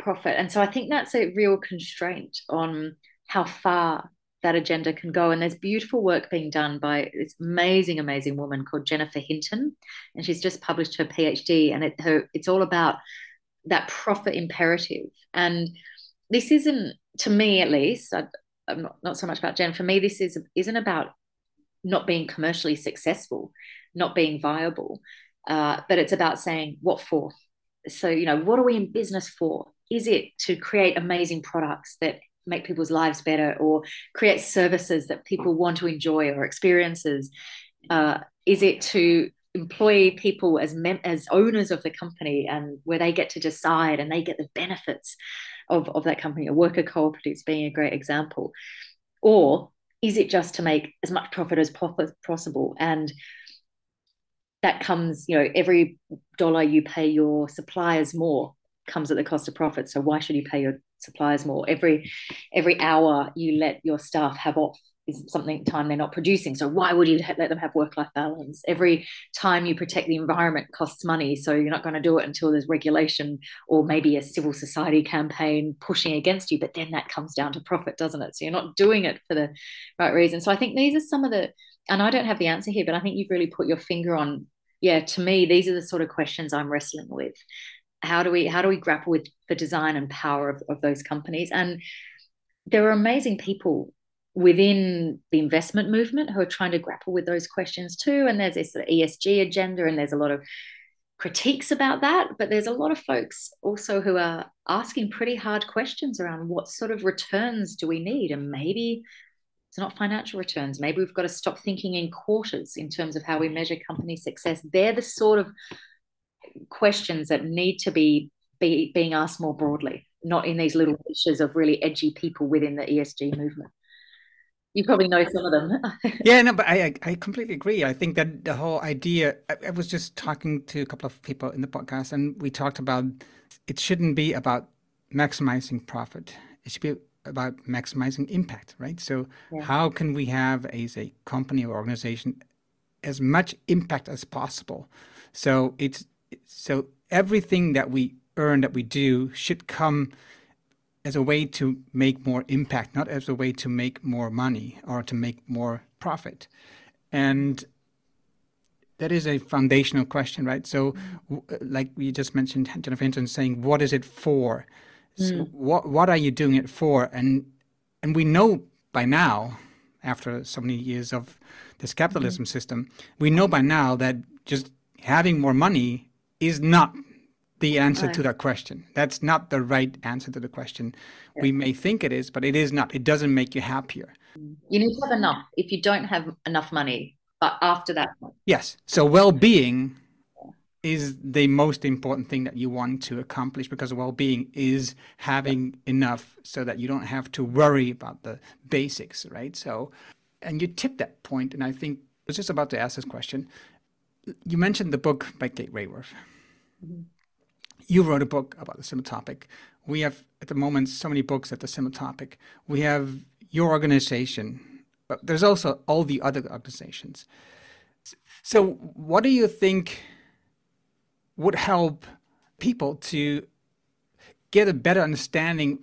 profit. And so I think that's a real constraint on how far that agenda can go. And there's beautiful work being done by this amazing woman called Jennifer Hinton, and she's just published her PhD, and it's all about that profit imperative. And this isn't, to me at least, I'm not so much about Jen, for me this isn't about not being commercially successful, not being viable, but it's about saying what for. So what are we in business for? Is it to create amazing products that make people's lives better, or create services that people want to enjoy, or experiences? Is it to employ people as owners of the company, and where they get to decide and they get the benefits of that company? A worker cooperatives being a great example. Or is it just to make as much profit as possible? And that comes, every dollar you pay your suppliers more comes at the cost of profit. So why should you pay your suppliers more? Every hour you let your staff have off is something time they're not producing, so why would you let them have work-life balance? Every time you protect the environment costs money, so you're not going to do it until there's regulation or maybe a civil society campaign pushing against you, but then that comes down to profit, doesn't it? So you're not doing it for the right reason. So I think these are some of the, and I don't have the answer here, but I think you've really put your finger on, to me these are the sort of questions I'm wrestling with. How do we grapple with the design and power of those companies? And there are amazing people within the investment movement who are trying to grapple with those questions too. And there's this sort of ESG agenda, and there's a lot of critiques about that. But there's a lot of folks also who are asking pretty hard questions around what sort of returns do we need, and maybe It's not financial returns. Maybe we've got to stop thinking in quarters in terms of how we measure company success. They're the sort of questions that need to be being asked more broadly, not in these little niches of really edgy people within the ESG movement. You probably know some of them. Yeah, no, but I completely agree. I think that the whole idea, I was just talking to a couple of people in the podcast, and we talked about it shouldn't be about maximizing profit. It should be about maximizing impact, right? So how can we have as a company or organization as much impact as possible? So so everything that we earn, that we do, should come as a way to make more impact, not as a way to make more money or to make more profit. And that is a foundational question, right? So like we just mentioned, Jennifer Hinton saying, what is it for? So what are you doing it for? And we know by now, after so many years of this capitalism system, we know by now that just having more money is not the answer to that question. That's not the right answer to the question. Yeah. We may think it is, but it is not. It doesn't make you happier. You need to have enough. If you don't have enough money, but after that. Yes. So well-being is the most important thing that you want to accomplish, because well-being is having enough so that you don't have to worry about the basics, right? So, and you tip that point, and I think I was just about to ask this question. You mentioned the book by Kate Raworth. Mm-hmm. You wrote a book about the similar topic. We have, at the moment, so many books at the similar topic. We have your organization, but there's also all the other organizations. So what do you think would help people to get a better understanding?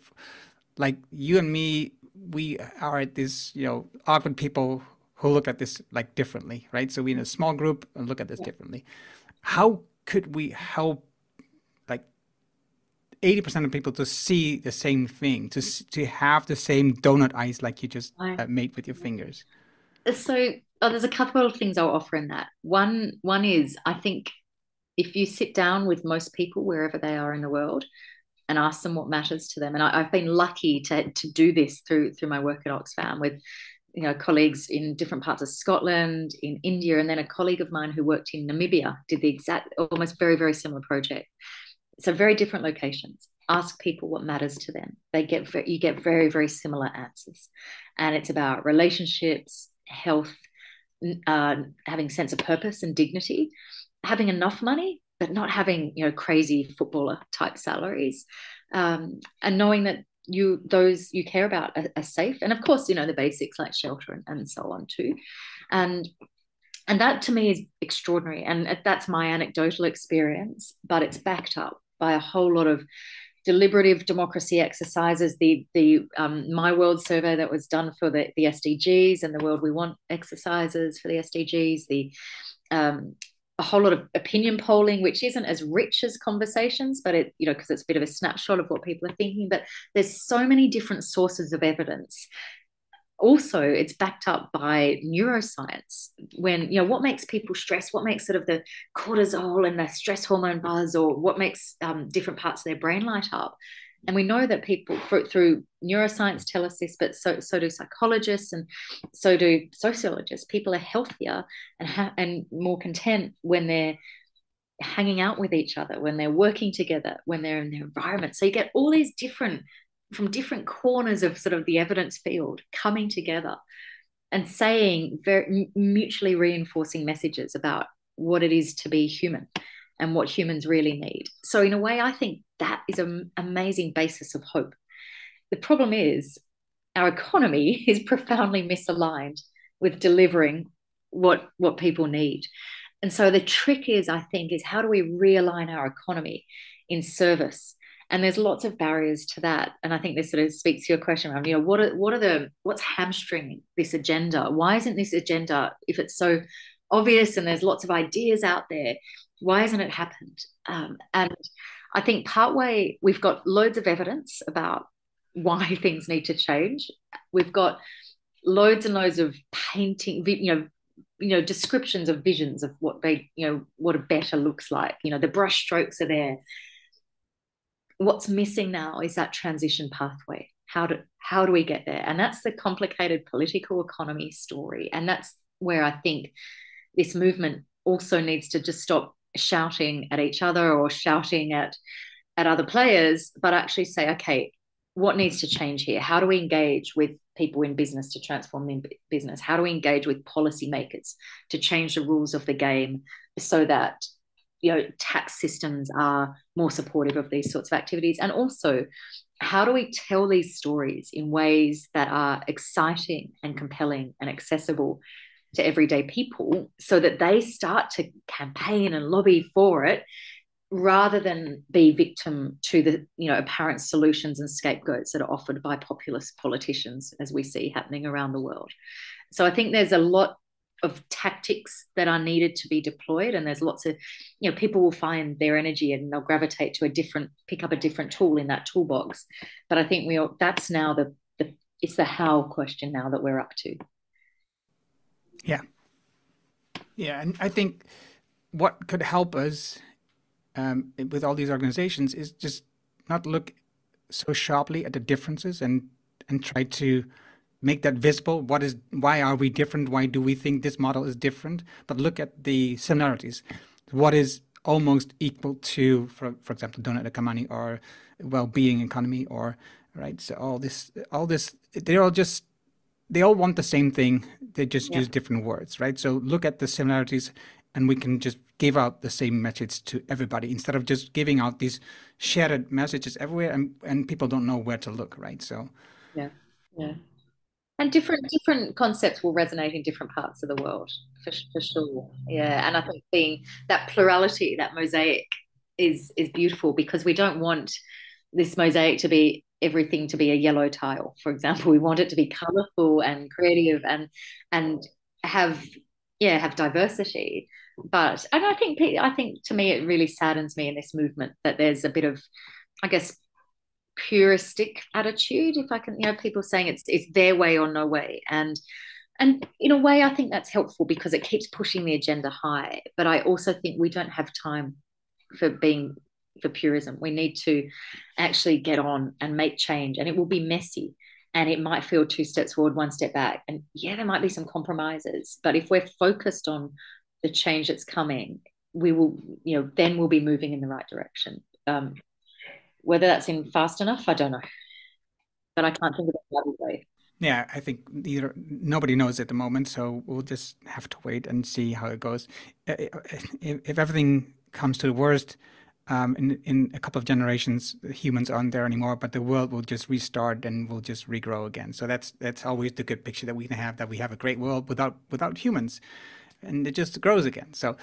Like you and me, we are at this, you know, awkward people who look at this like differently, right? So we're in a small group and look at this differently. How could we help 80% of people to see the same thing, to have the same donut eyes like you just made with your fingers? So there's a couple of things I'll offer in that. One is, I think if you sit down with most people wherever they are in the world and ask them what matters to them, and I've been lucky to do this through my work at Oxfam with, you know, colleagues in different parts of Scotland, in India, and then a colleague of mine who worked in Namibia did the exact, almost very, very similar project. So very different locations. Ask people what matters to them. You get very, very similar answers. And it's about relationships, health, having sense of purpose and dignity, having enough money, but not having, you know, crazy footballer type salaries, and knowing that those you care about are safe. And of course, you know, the basics like shelter and so on too. And that to me is extraordinary. And that's my anecdotal experience, but it's backed up by a whole lot of deliberative democracy exercises. The My World survey that was done for the SDGs and the World We Want exercises for the SDGs, a whole lot of opinion polling, which isn't as rich as conversations, but it, you know, because it's a bit of a snapshot of what people are thinking, but there's so many different sources of evidence. Also, it's backed up by neuroscience. When, you know, what makes people stressed, what makes sort of the cortisol and the stress hormone buzz, or what makes different parts of their brain light up. And we know that people through neuroscience tell us this, but so do psychologists and so do sociologists. People are healthier and more content when they're hanging out with each other, when they're working together, when they're in their environment. So you get all these different from different corners of sort of the evidence field coming together and saying very mutually reinforcing messages about what it is to be human and what humans really need. So in a way, I think that is an amazing basis of hope. The problem is our economy is profoundly misaligned with delivering what people need. And so the trick is, I think, is how do we realign our economy in service? And there's lots of barriers to that. And I think this sort of speaks to your question around, you know, what's hamstringing this agenda? Why isn't this agenda, if it's so obvious and there's lots of ideas out there, why isn't it happened? And I think partway we've got loads of evidence about why things need to change. We've got loads and loads of painting, you know, descriptions of visions of what a better looks like. You know, the brush strokes are there. What's missing now is that transition pathway. How do we get there? And that's the complicated political economy story. And that's where I think this movement also needs to just stop shouting at each other or shouting at other players, but actually say, okay, what needs to change here? How do we engage with people in business to transform in business? How do we engage with policymakers to change the rules of the game so that, you know, tax systems are more supportive of these sorts of activities? And also, how do we tell these stories in ways that are exciting and compelling and accessible to everyday people so that they start to campaign and lobby for it, rather than be victim to the, you know, apparent solutions and scapegoats that are offered by populist politicians, as we see happening around the world. So I think there's a lot of tactics that are needed to be deployed, and there's lots of, you know, people will find their energy and they'll gravitate to pick up a different tool in that toolbox. But I think that's now it's the how question now that we're up to. Yeah. Yeah, and I think what could help us with all these organizations is just not look so sharply at the differences and try to make that visible. Why are we different? Why do we think this model is different? But look at the similarities. What is almost equal to, for example, Donut Economy or Wellbeing Economy, or right? So all this, they all want the same thing. They just use different words, right? So look at the similarities, and we can just give out the same message to everybody instead of just giving out these shared messages everywhere, and people don't know where to look, right? So yeah. And different concepts will resonate in different parts of the world, for sure. Yeah, and I think being that plurality, that mosaic is beautiful, because we don't want this mosaic to be everything to be a yellow tile, for example. We want it to be colourful and creative and have diversity. But I think to me it really saddens me in this movement that there's a bit of, I guess, puristic attitude, if I can, you know, people saying it's their way or no way, and in a way I think that's helpful because it keeps pushing the agenda high. But I also think we don't have time for purism. We need to actually get on and make change, and it will be messy, and it might feel two steps forward, one step back, and there might be some compromises. But if we're focused on the change that's coming, we will, you know, then we'll be moving in the right direction. Whether that's in fast enough, I don't know, but I can't think of it another way. Yeah, I think nobody knows at the moment, so we'll just have to wait and see how it goes. If everything comes to the worst, in a couple of generations, humans aren't there anymore, but the world will just restart and will just regrow again. So that's always the good picture that we can have, that we have a great world without humans, and it just grows again. So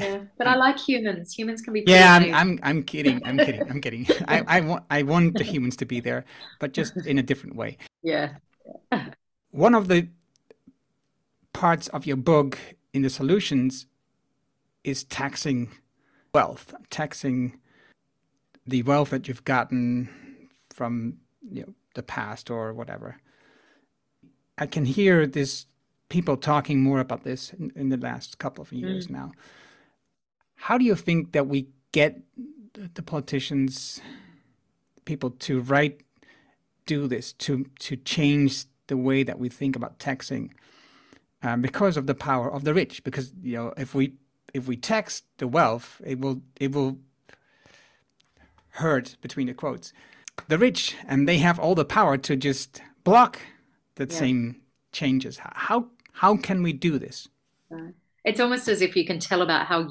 yeah, but I like humans. Humans can be. Yeah, I'm kidding. I'm kidding. I want the humans to be there, but just in a different way. Yeah. One of the parts of your book in the solutions is taxing wealth, taxing the wealth that you've gotten from, you know, the past or whatever. I can hear this people talking more about this in the last couple of years now. How do you think that we get the politicians, people to do this, to change the way that we think about taxing, because of the power of the rich? Because, you know, if we tax the wealth, it will hurt, between the quotes, the rich, and they have all the power to just block that same changes. How can we do this? It's almost as if you can tell about how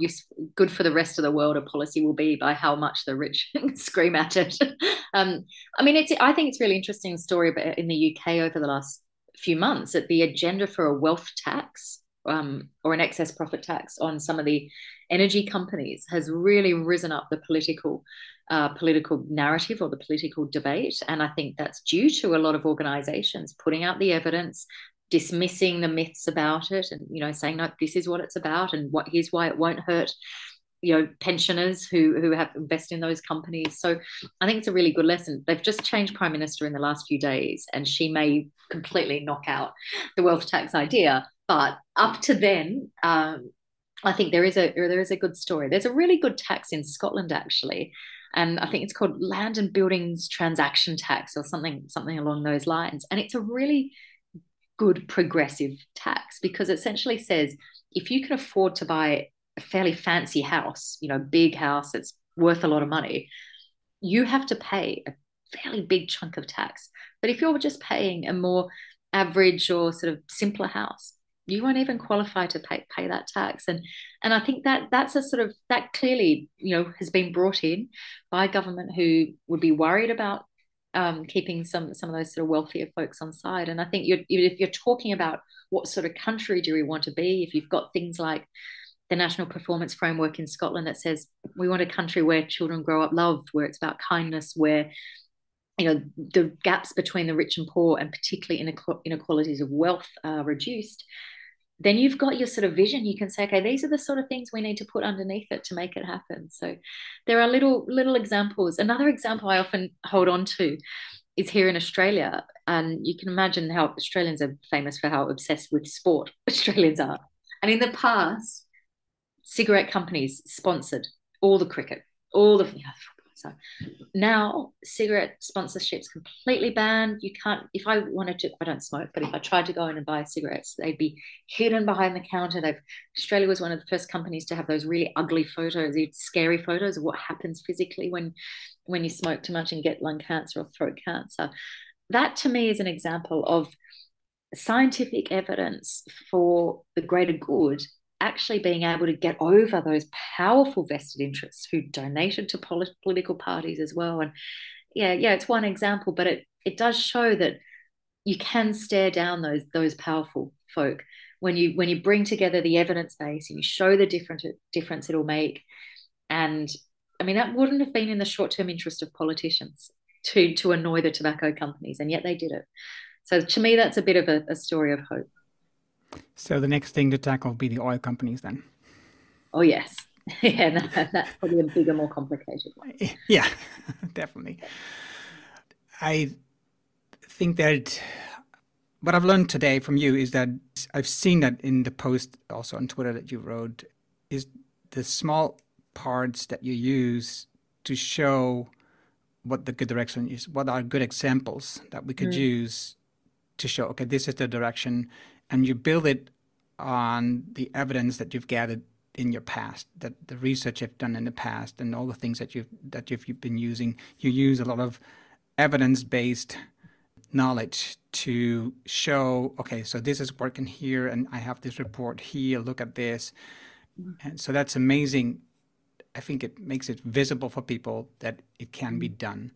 good for the rest of the world a policy will be by how much the rich scream at it. I think it's a really interesting story in the UK over the last few months that the agenda for a wealth tax, or an excess profit tax on some of the energy companies, has really risen up the political narrative or the political debate. And I think that's due to a lot of organisations putting out the evidence, dismissing the myths about it, and, you know, saying, no, this is what it's about, and here's why it won't hurt, you know, pensioners who have invested in those companies. So I think it's a really good lesson. They've just changed Prime Minister in the last few days, and she may completely knock out the wealth tax idea. But up to then, I think there is a good story. There's a really good tax in Scotland, actually, I think it's called Land and Buildings Transaction Tax or something along those lines. And it's a really good progressive tax because it essentially says if you can afford to buy a fairly fancy house, you know, big house that's worth a lot of money, you have to pay a fairly big chunk of tax. But if you're just paying a more average or sort of simpler house, you won't even qualify to pay that tax. And I think that's a sort of, that clearly, you know, has been brought in by government who would be worried about keeping some of those sort of wealthier folks on side. And I think if you're talking about what sort of country do we want to be, if you've got things like the National Performance Framework in Scotland that says we want a country where children grow up loved, where it's about kindness, where, you know, the gaps between the rich and poor and particularly inequalities of wealth are reduced, then you've got your sort of vision. You can say, okay, these are the sort of things we need to put underneath it to make it happen. So there are little examples. Another example I often hold on to is here in Australia. And you can imagine how Australians are famous for how obsessed with sport Australians are. And in the past, cigarette companies sponsored all the cricket, all the... So now cigarette sponsorship's completely banned. You can't, if I wanted to, I don't smoke, but if I tried to go in and buy cigarettes, they'd be hidden behind the counter. Australia was one of the first companies to have those really ugly photos, these scary photos of what happens physically when you smoke too much and get lung cancer or throat cancer. That to me is an example of scientific evidence for the greater good actually being able to get over those powerful vested interests who donated to political parties as well. And yeah, it's one example, but it does show that you can stare down those powerful folk when you bring together the evidence base and you show the difference it'll make. And I mean, that wouldn't have been in the short-term interest of politicians to annoy the tobacco companies, and yet they did it. So to me, that's a bit of a story of hope. So the next thing to tackle will be the oil companies then. Oh, yes. Yeah, that's probably a bigger, more complicated one. Yeah, definitely. I think that what I've learned today from you is that I've seen that in the post also on Twitter that you wrote is the small parts that you use to show what the good direction is, what are good examples that we could use to show, okay, this is the direction. And you build it on the evidence that you've gathered in your past, that the research you've done in the past, and all the things that you've been using. You use a lot of evidence-based knowledge to show, okay, so this is working here, and I have this report here. Look at this, and so that's amazing. I think it makes it visible for people that it can be done,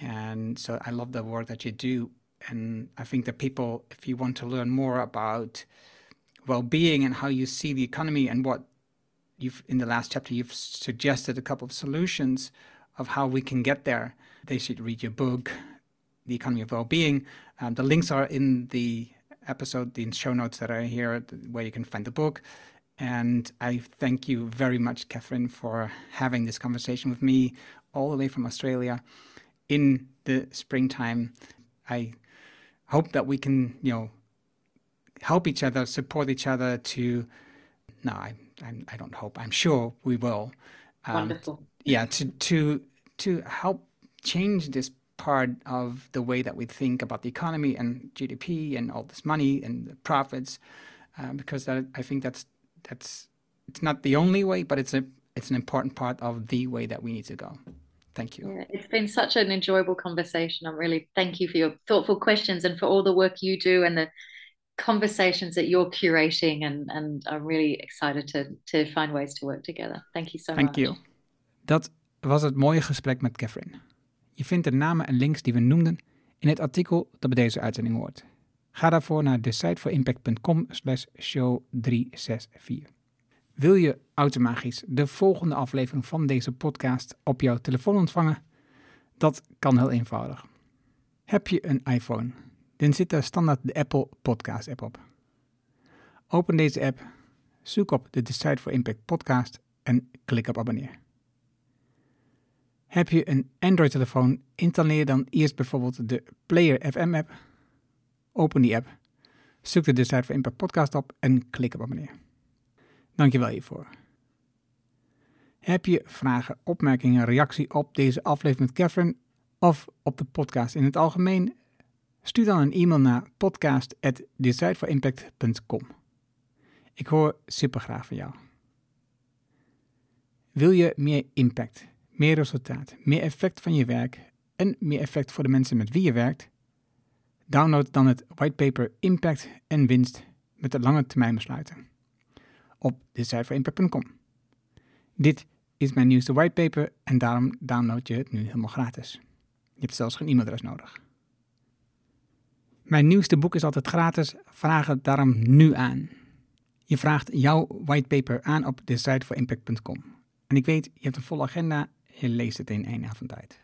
and so I love the work that you do. And I think that people, if you want to learn more about well-being and how you see the economy and what you've, in the last chapter, you've suggested a couple of solutions of how we can get there, they should read your book, The Economy of Well-Being. The links are in the episode, the show notes that are here, where you can find the book. And I thank you very much, Katherine, for having this conversation with me all the way from Australia in the springtime. I hope that we can, you know, help each other, support each other to, no, I don't hope, I'm sure we will. Wonderful. Yeah, to help change this part of the way that we think about the economy and GDP and all this money and the profits, because that, I think that's it's not the only way, but it's an important part of the way that we need to go. Thank you. Yeah, it's been such an enjoyable conversation. I'm really thank you for your thoughtful questions and for all the work you do and the conversations that you're curating. And I'm really excited to find ways to work together. Thank you so much. Thank you. Dat was het mooie gesprek met Katherine. Je vindt de namen en links die we noemden in het artikel dat bij deze uitzending hoort. Ga daarvoor naar decideforimpact.com/show364. Wil je automatisch de volgende aflevering van deze podcast op jouw telefoon ontvangen? Dat kan heel eenvoudig. Heb je een iPhone? Dan zit daar standaard de Apple Podcast app op. Open deze app, zoek op de Decide for Impact podcast en klik op abonneer. Heb je een Android telefoon? Installeer dan eerst bijvoorbeeld de Player FM app. Open die app, zoek de Decide for Impact podcast op en klik op abonneer. Dankjewel hiervoor. Heb je vragen, opmerkingen, reactie op deze aflevering met Katherine of op de podcast in het algemeen? Stuur dan een e-mail naar podcast@decideforimpact.com. Ik hoor supergraag van jou. Wil je meer impact, meer resultaat, meer effect van je werk en meer effect voor de mensen met wie je werkt? Download dan het whitepaper Impact en Winst met de lange termijn besluiten op decideforimpact.com. Dit is mijn nieuwste whitepaper en daarom download je het nu helemaal gratis. Je hebt zelfs geen e-mailadres nodig. Mijn nieuwste boek is altijd gratis, vraag het daarom nu aan. Je vraagt jouw whitepaper aan op decideforimpact.com. En ik weet, je hebt een volle agenda, je leest het in één avond uit.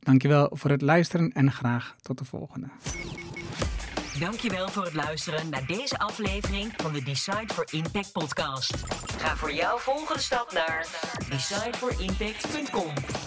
Dankjewel voor het luisteren en graag tot de volgende. Dankjewel voor het luisteren naar deze aflevering van de Decide for Impact podcast. Ga voor jouw volgende stap naar decideforimpact.com.